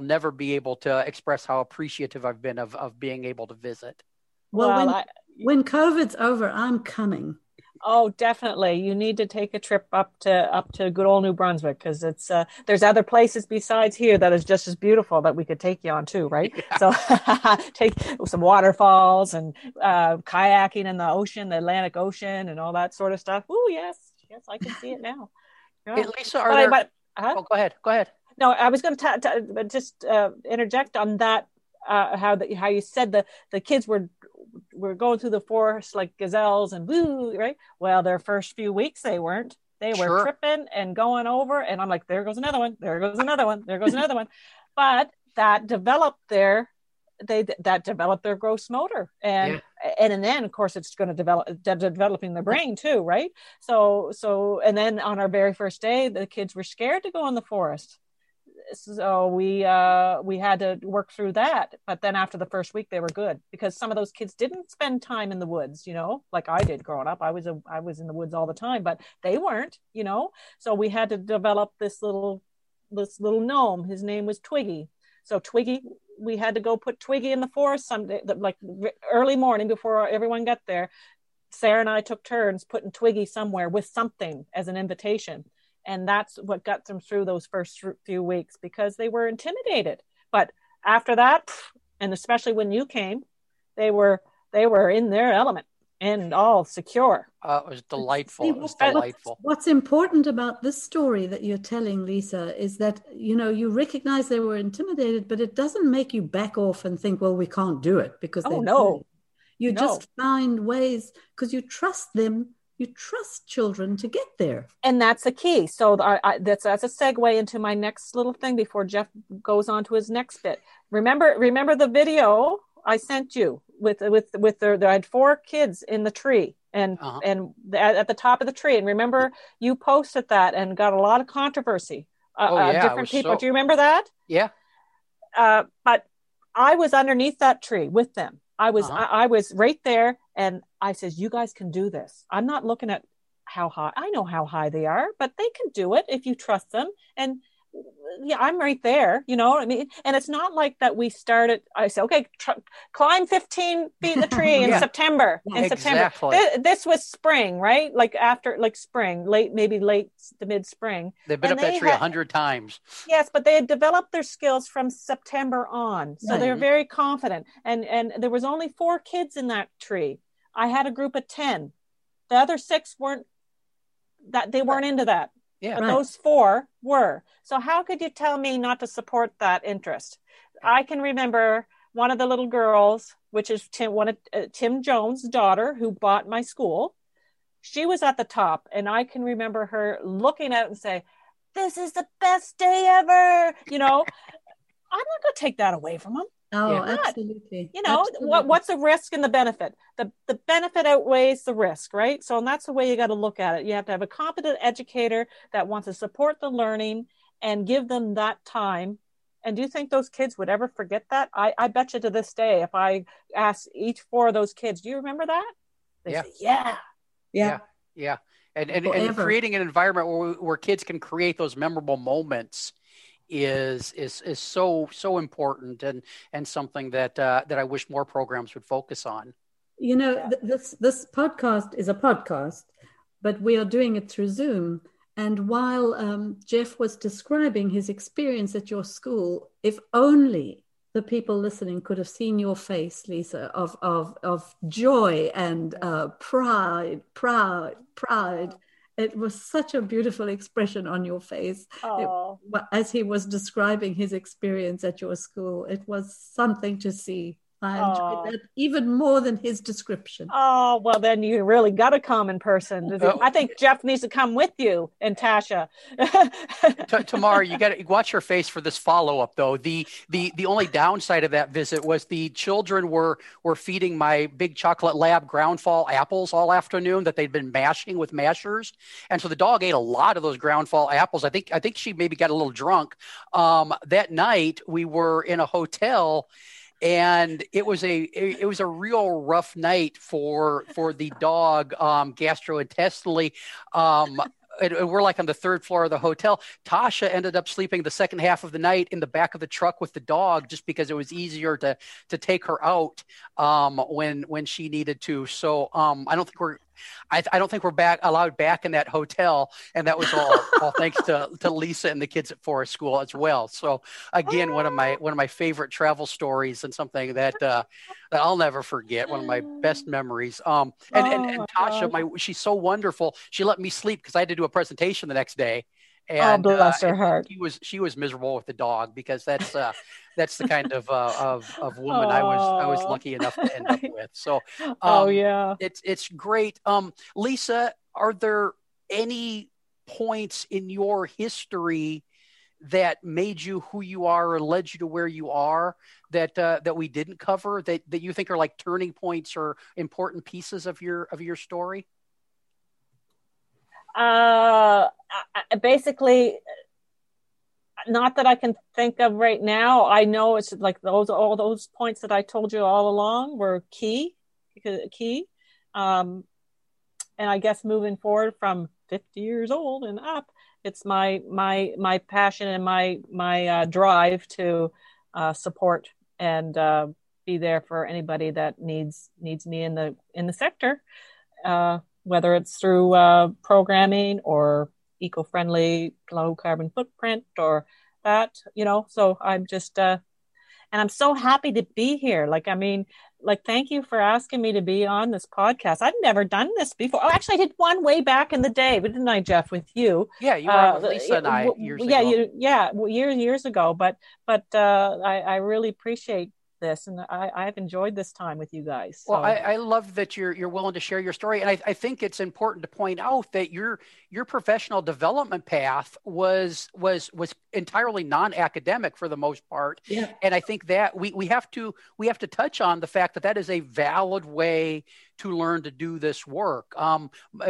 never be able to express how appreciative I've been of being able to visit. Well, when COVID's over, I'm coming. Oh, definitely. You need to take a trip up to good old New Brunswick, because it's there's other places besides here that is just as beautiful that we could take you on too, right? Yeah. So take some waterfalls and kayaking in the Atlantic Ocean, and all that sort of stuff. Oh, yes, I can see it now. Yeah. Hey, Lisa, go ahead. No, I was going to just interject on that, how you said the kids were going through the forest like gazelles and woo, right? Well, their first few weeks they weren't. They were tripping and going over, and I'm like, there goes another one, there goes another one, there goes another one. But that developed their gross motor, and then of course it's going to developing the brain too, right? So and then on our very first day, the kids were scared to go in the forest. So we had to work through that. But then after the first week, they were good, because some of those kids didn't spend time in the woods, like I did growing up. I was in the woods all the time, but they weren't, so we had to develop this little gnome. His name was Twiggy. So Twiggy, we had to go put Twiggy in the forest someday, like early morning before everyone got there. Sarah and I took turns putting Twiggy somewhere with something as an invitation. And that's what got them through those first few weeks, because they were intimidated. But after that, and especially when you came, they were in their element and all secure. It was delightful. What's important about this story that you're telling, Lisa, is that, you recognize they were intimidated, but it doesn't make you back off and think, well, we can't do it because they no. You just find ways, because you trust them. You trust children to get there. And that's the key. So that's a segue into my next little thing before Jeff goes on to his next bit. Remember the video I sent you with I had 4 kids in the tree and at the top of the tree. And remember, you posted that and got a lot of controversy. Different people. Do you remember that? Yeah. But I was underneath that tree with them. I was right there, and I says, you guys can do this. I'm not looking at how high. I know how high they are, but they can do it if you trust them. And yeah, I'm right there, you know what I mean? And it's not like that we started, I say, okay, climb 15 feet the tree in September. Yeah, exactly. This was spring, right? Like after, like spring, maybe late to mid-spring. They've been and up that tree 100 times. Yes, but they had developed their skills from September on. So they were very confident. And there was only 4 kids in that tree. I had a group of 10. The other 6 weren't into that. Yeah, but those 4 were. So how could you tell me not to support that interest? I can remember one of the little girls, which is Tim Jones' daughter, who bought my school. She was at the top, and I can remember her looking out and say, "This is the best day ever." You know, I'm not going to take that away from them. Oh, yeah. Absolutely. You know, absolutely. What's the risk and the benefit? The benefit outweighs the risk, right? So, and that's the way you got to look at it. You have to have a competent educator that wants to support the learning and give them that time. And do you think those kids would ever forget that? I bet you to this day, if I asked each 4 of those kids, "Do you remember that?" They say, "Yeah." Yeah. Yeah. And creating an environment where kids can create those memorable moments is so important and something that I wish more programs would focus on. You know, this podcast is a podcast, but we are doing it through Zoom. And while Jeff was describing his experience at your school, if only the people listening could have seen your face, Lisa, of joy and pride. It was such a beautiful expression on your face as he was describing his experience at your school. It was something to see. I enjoyed that even more than his description. Oh, well, then you really got a common person. I think Jeff needs to come with you and Tasha. Tamar, you got to watch your face for this follow-up, though. The only downside of that visit was the children were feeding my Big Chocolate Lab ground fall apples all afternoon that they'd been mashing with mashers. And so the dog ate a lot of those ground fall apples. I think she maybe got a little drunk. That night, we were in a hotel, and it was a real rough night for the dog, gastrointestinally. And we're like on the 3rd floor of the hotel. Tasha ended up sleeping the second half of the night in the back of the truck with the dog, just because it was easier to take her out when she needed to. So I don't think we're allowed back in that hotel. And that was all thanks to Lisa and the kids at Forest School as well. So again, one of my favorite travel stories, and something that I'll never forget. One of my best memories. And Tasha, she's so wonderful. She let me sleep because I had to do a presentation the next day. And, bless her heart. She was miserable with the dog, because that's the kind of woman I was lucky enough to end up with. So, it's great. Lisa, are there any points in your history that made you who you are, or led you to where you are, that we didn't cover, that you think are like turning points or important pieces of your story? Basically, not that I can think of right now. I know it's like all those points that I told you all along were key. And I guess moving forward from 50 years old and up, it's my passion and my drive to support and be there for anybody that needs me in the sector. Whether it's through programming or eco-friendly, low carbon footprint or that, you know, so I'm just, and I'm so happy to be here. Like, I mean, like, thank you for asking me to be on this podcast. I've never done this before. Oh, actually I did one way back in the day, but didn't I, Jeff, with you? Yeah. You were on with Lisa and I years ago. Years ago. But I really appreciate this, and I've enjoyed this time with you guys. So. Well, I love that you're willing to share your story, and I think it's important to point out that your professional development path was entirely non-academic for the most part. Yeah. And I think that we have to touch on the fact that is a valid way to learn to do this work.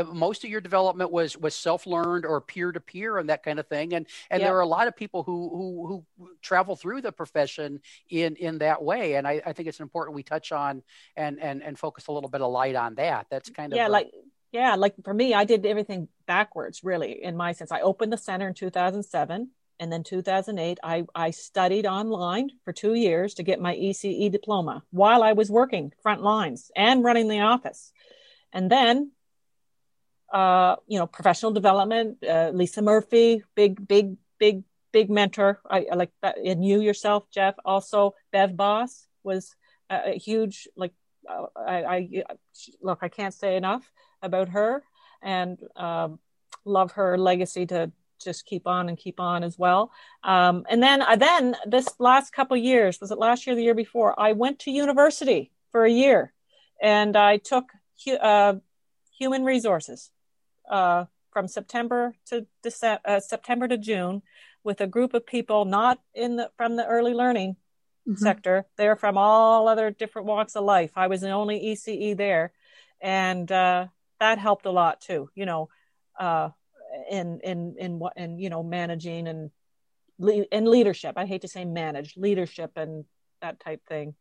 Most of your development was self-learned or peer-to-peer and that kind of thing. And there are a lot of people who travel through the profession in that way. And I think it's important we touch on and focus a little bit of light on that. That's kind of... Like for me, I did everything backwards, really, in my sense. I opened the center in 2007. And then 2008, I studied online for 2 years to get my ECE diploma while I was working front lines and running the office. And then, professional development, Lisa Murphy, big mentor. I like that. And you yourself, Jeff, also Bev Boss was a huge, I can't say enough about her, and love her legacy to just keep on and keep on as well. And then this last couple of years, was it last year or the year before, I went to university for a year and I took human resources from September to June with a group of people not from the early learning sector. They're from all other different walks of life. I was the only ECE there. And that helped a lot too, in managing and leadership. I hate to say manage, leadership and that type thing,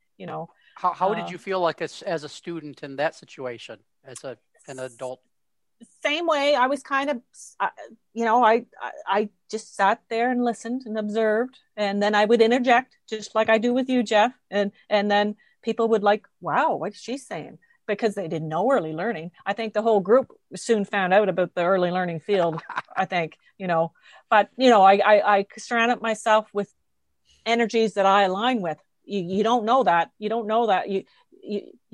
How did you feel like as a student in that situation, as an adult? Same way. I was kind of, I just sat there and listened and observed, and then I would interject just like I do with you, Jeff. And then people would wow, what's she saying? Because they didn't know early learning. I think the whole group soon found out about the early learning field, I think, But, I surrounded myself with energies that I align with. You don't know that. You don't know that. You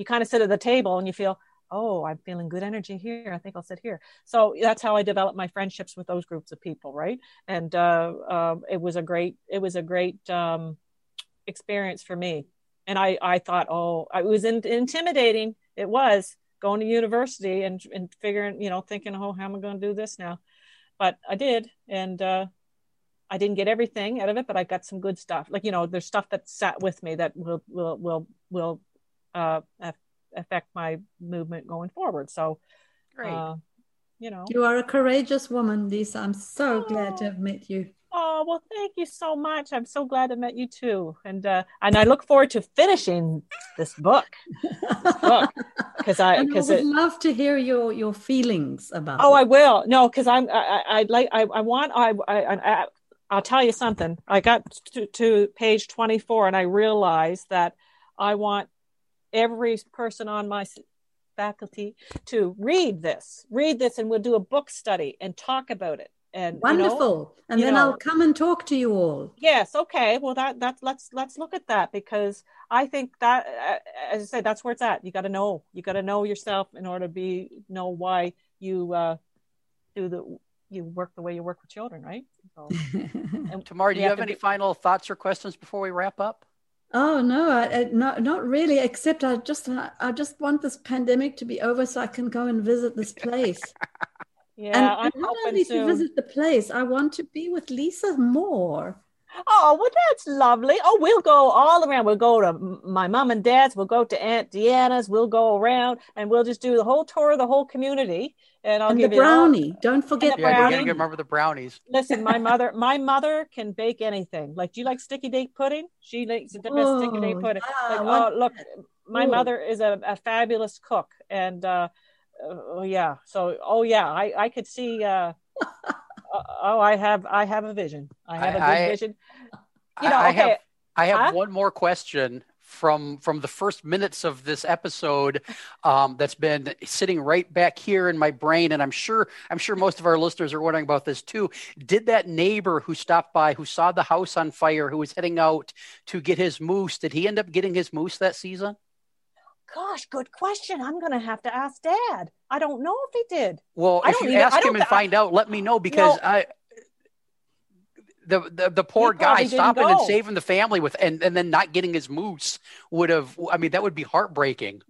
kind of sit at the table and you feel, oh, I'm feeling good energy here. I think I'll sit here. So that's how I developed my friendships with those groups of people, right? And it was a great experience for me. And I thought, it was intimidating. It was going to university and figuring, thinking, how am I going to do this now? But I did. And I didn't get everything out of it, but I got some good stuff. There's stuff that sat with me that will affect my movement going forward. So, great. You are a courageous woman, Lisa. I'm so glad to have met you. Oh, well, thank you so much. I'm so glad I met you too. And I look forward to finishing this book. I would love to hear your feelings about it. Oh, I will. No, because I'll tell you something. I got to page 24 and I realized that I want every person on my faculty to read this and we'll do a book study and talk about it. And wonderful. And then I'll come and talk to you all. Yes. Okay. Well, let's look at that, because I think that, as I said, that's where it's at. You got to know yourself in order to know why you you work the way you work with children. Right. So, and Tamar, do you have any final thoughts or questions before we wrap up? Oh, no, not really, except I just want this pandemic to be over so I can go and visit this place. Yeah, and I'm not only to visit the place, I want to be with Lisa more. Oh, well, that's lovely. Oh, we'll go all around. We'll go to my mom and dad's. We'll go to Aunt Deanna's. We'll go around and we'll just do the whole tour of the whole community. And I'll give you the brownie. Don't forget the brownie. You gotta remember the brownies. Listen, my mother can bake anything. Like, do you like sticky date pudding? She makes the best sticky date pudding. My mother is a fabulous cook, and I could see. I have a vision. I have a good vision. I have one more question from the first minutes of this episode that's been sitting right back here in my brain, and I'm sure most of our listeners are wondering about this too. Did that neighbor who stopped by, who saw the house on fire, who was heading out to get his moose, did he end up getting his moose that season? Gosh, good question. I'm going to have to ask Dad. I don't know if he did. Well, if you ask him and find out, let me know, because the poor guy stopping and saving the family and then not getting his moose that would be heartbreaking.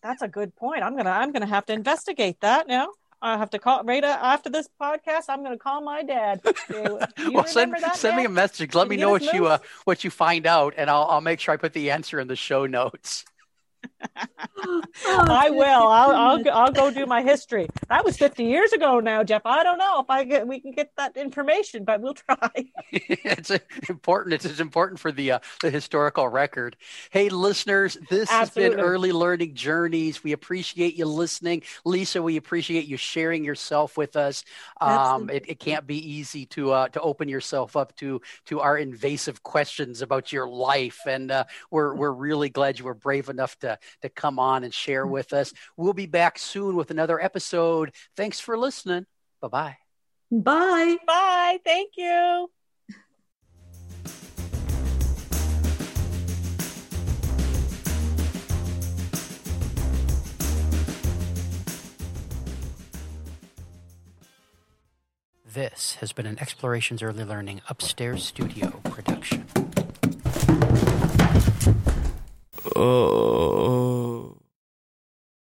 That's a good point. I'm going to have to investigate that now. I have to call right after this podcast. I'm going to call my dad. Well, send me a message. Let me know what you find out, and I'll make sure I put the answer in the show notes. I will. I'll go do my history. That was 50 years ago now, Jeff. I don't know if we can get that information, but we'll try. It's important. It's important for the historical record. Hey, listeners, this has been Early Learning Journeys. We appreciate you listening, Lisa. We appreciate you sharing yourself with us. It can't be easy to open yourself up to our invasive questions about your life, and we're really glad you were brave enough to come on and share with us. We'll be back soon with another episode. Thanks for listening. Bye-bye. Bye. Bye. Thank you. This has been an Explorations Early Learning Upstairs Studio production. Oh.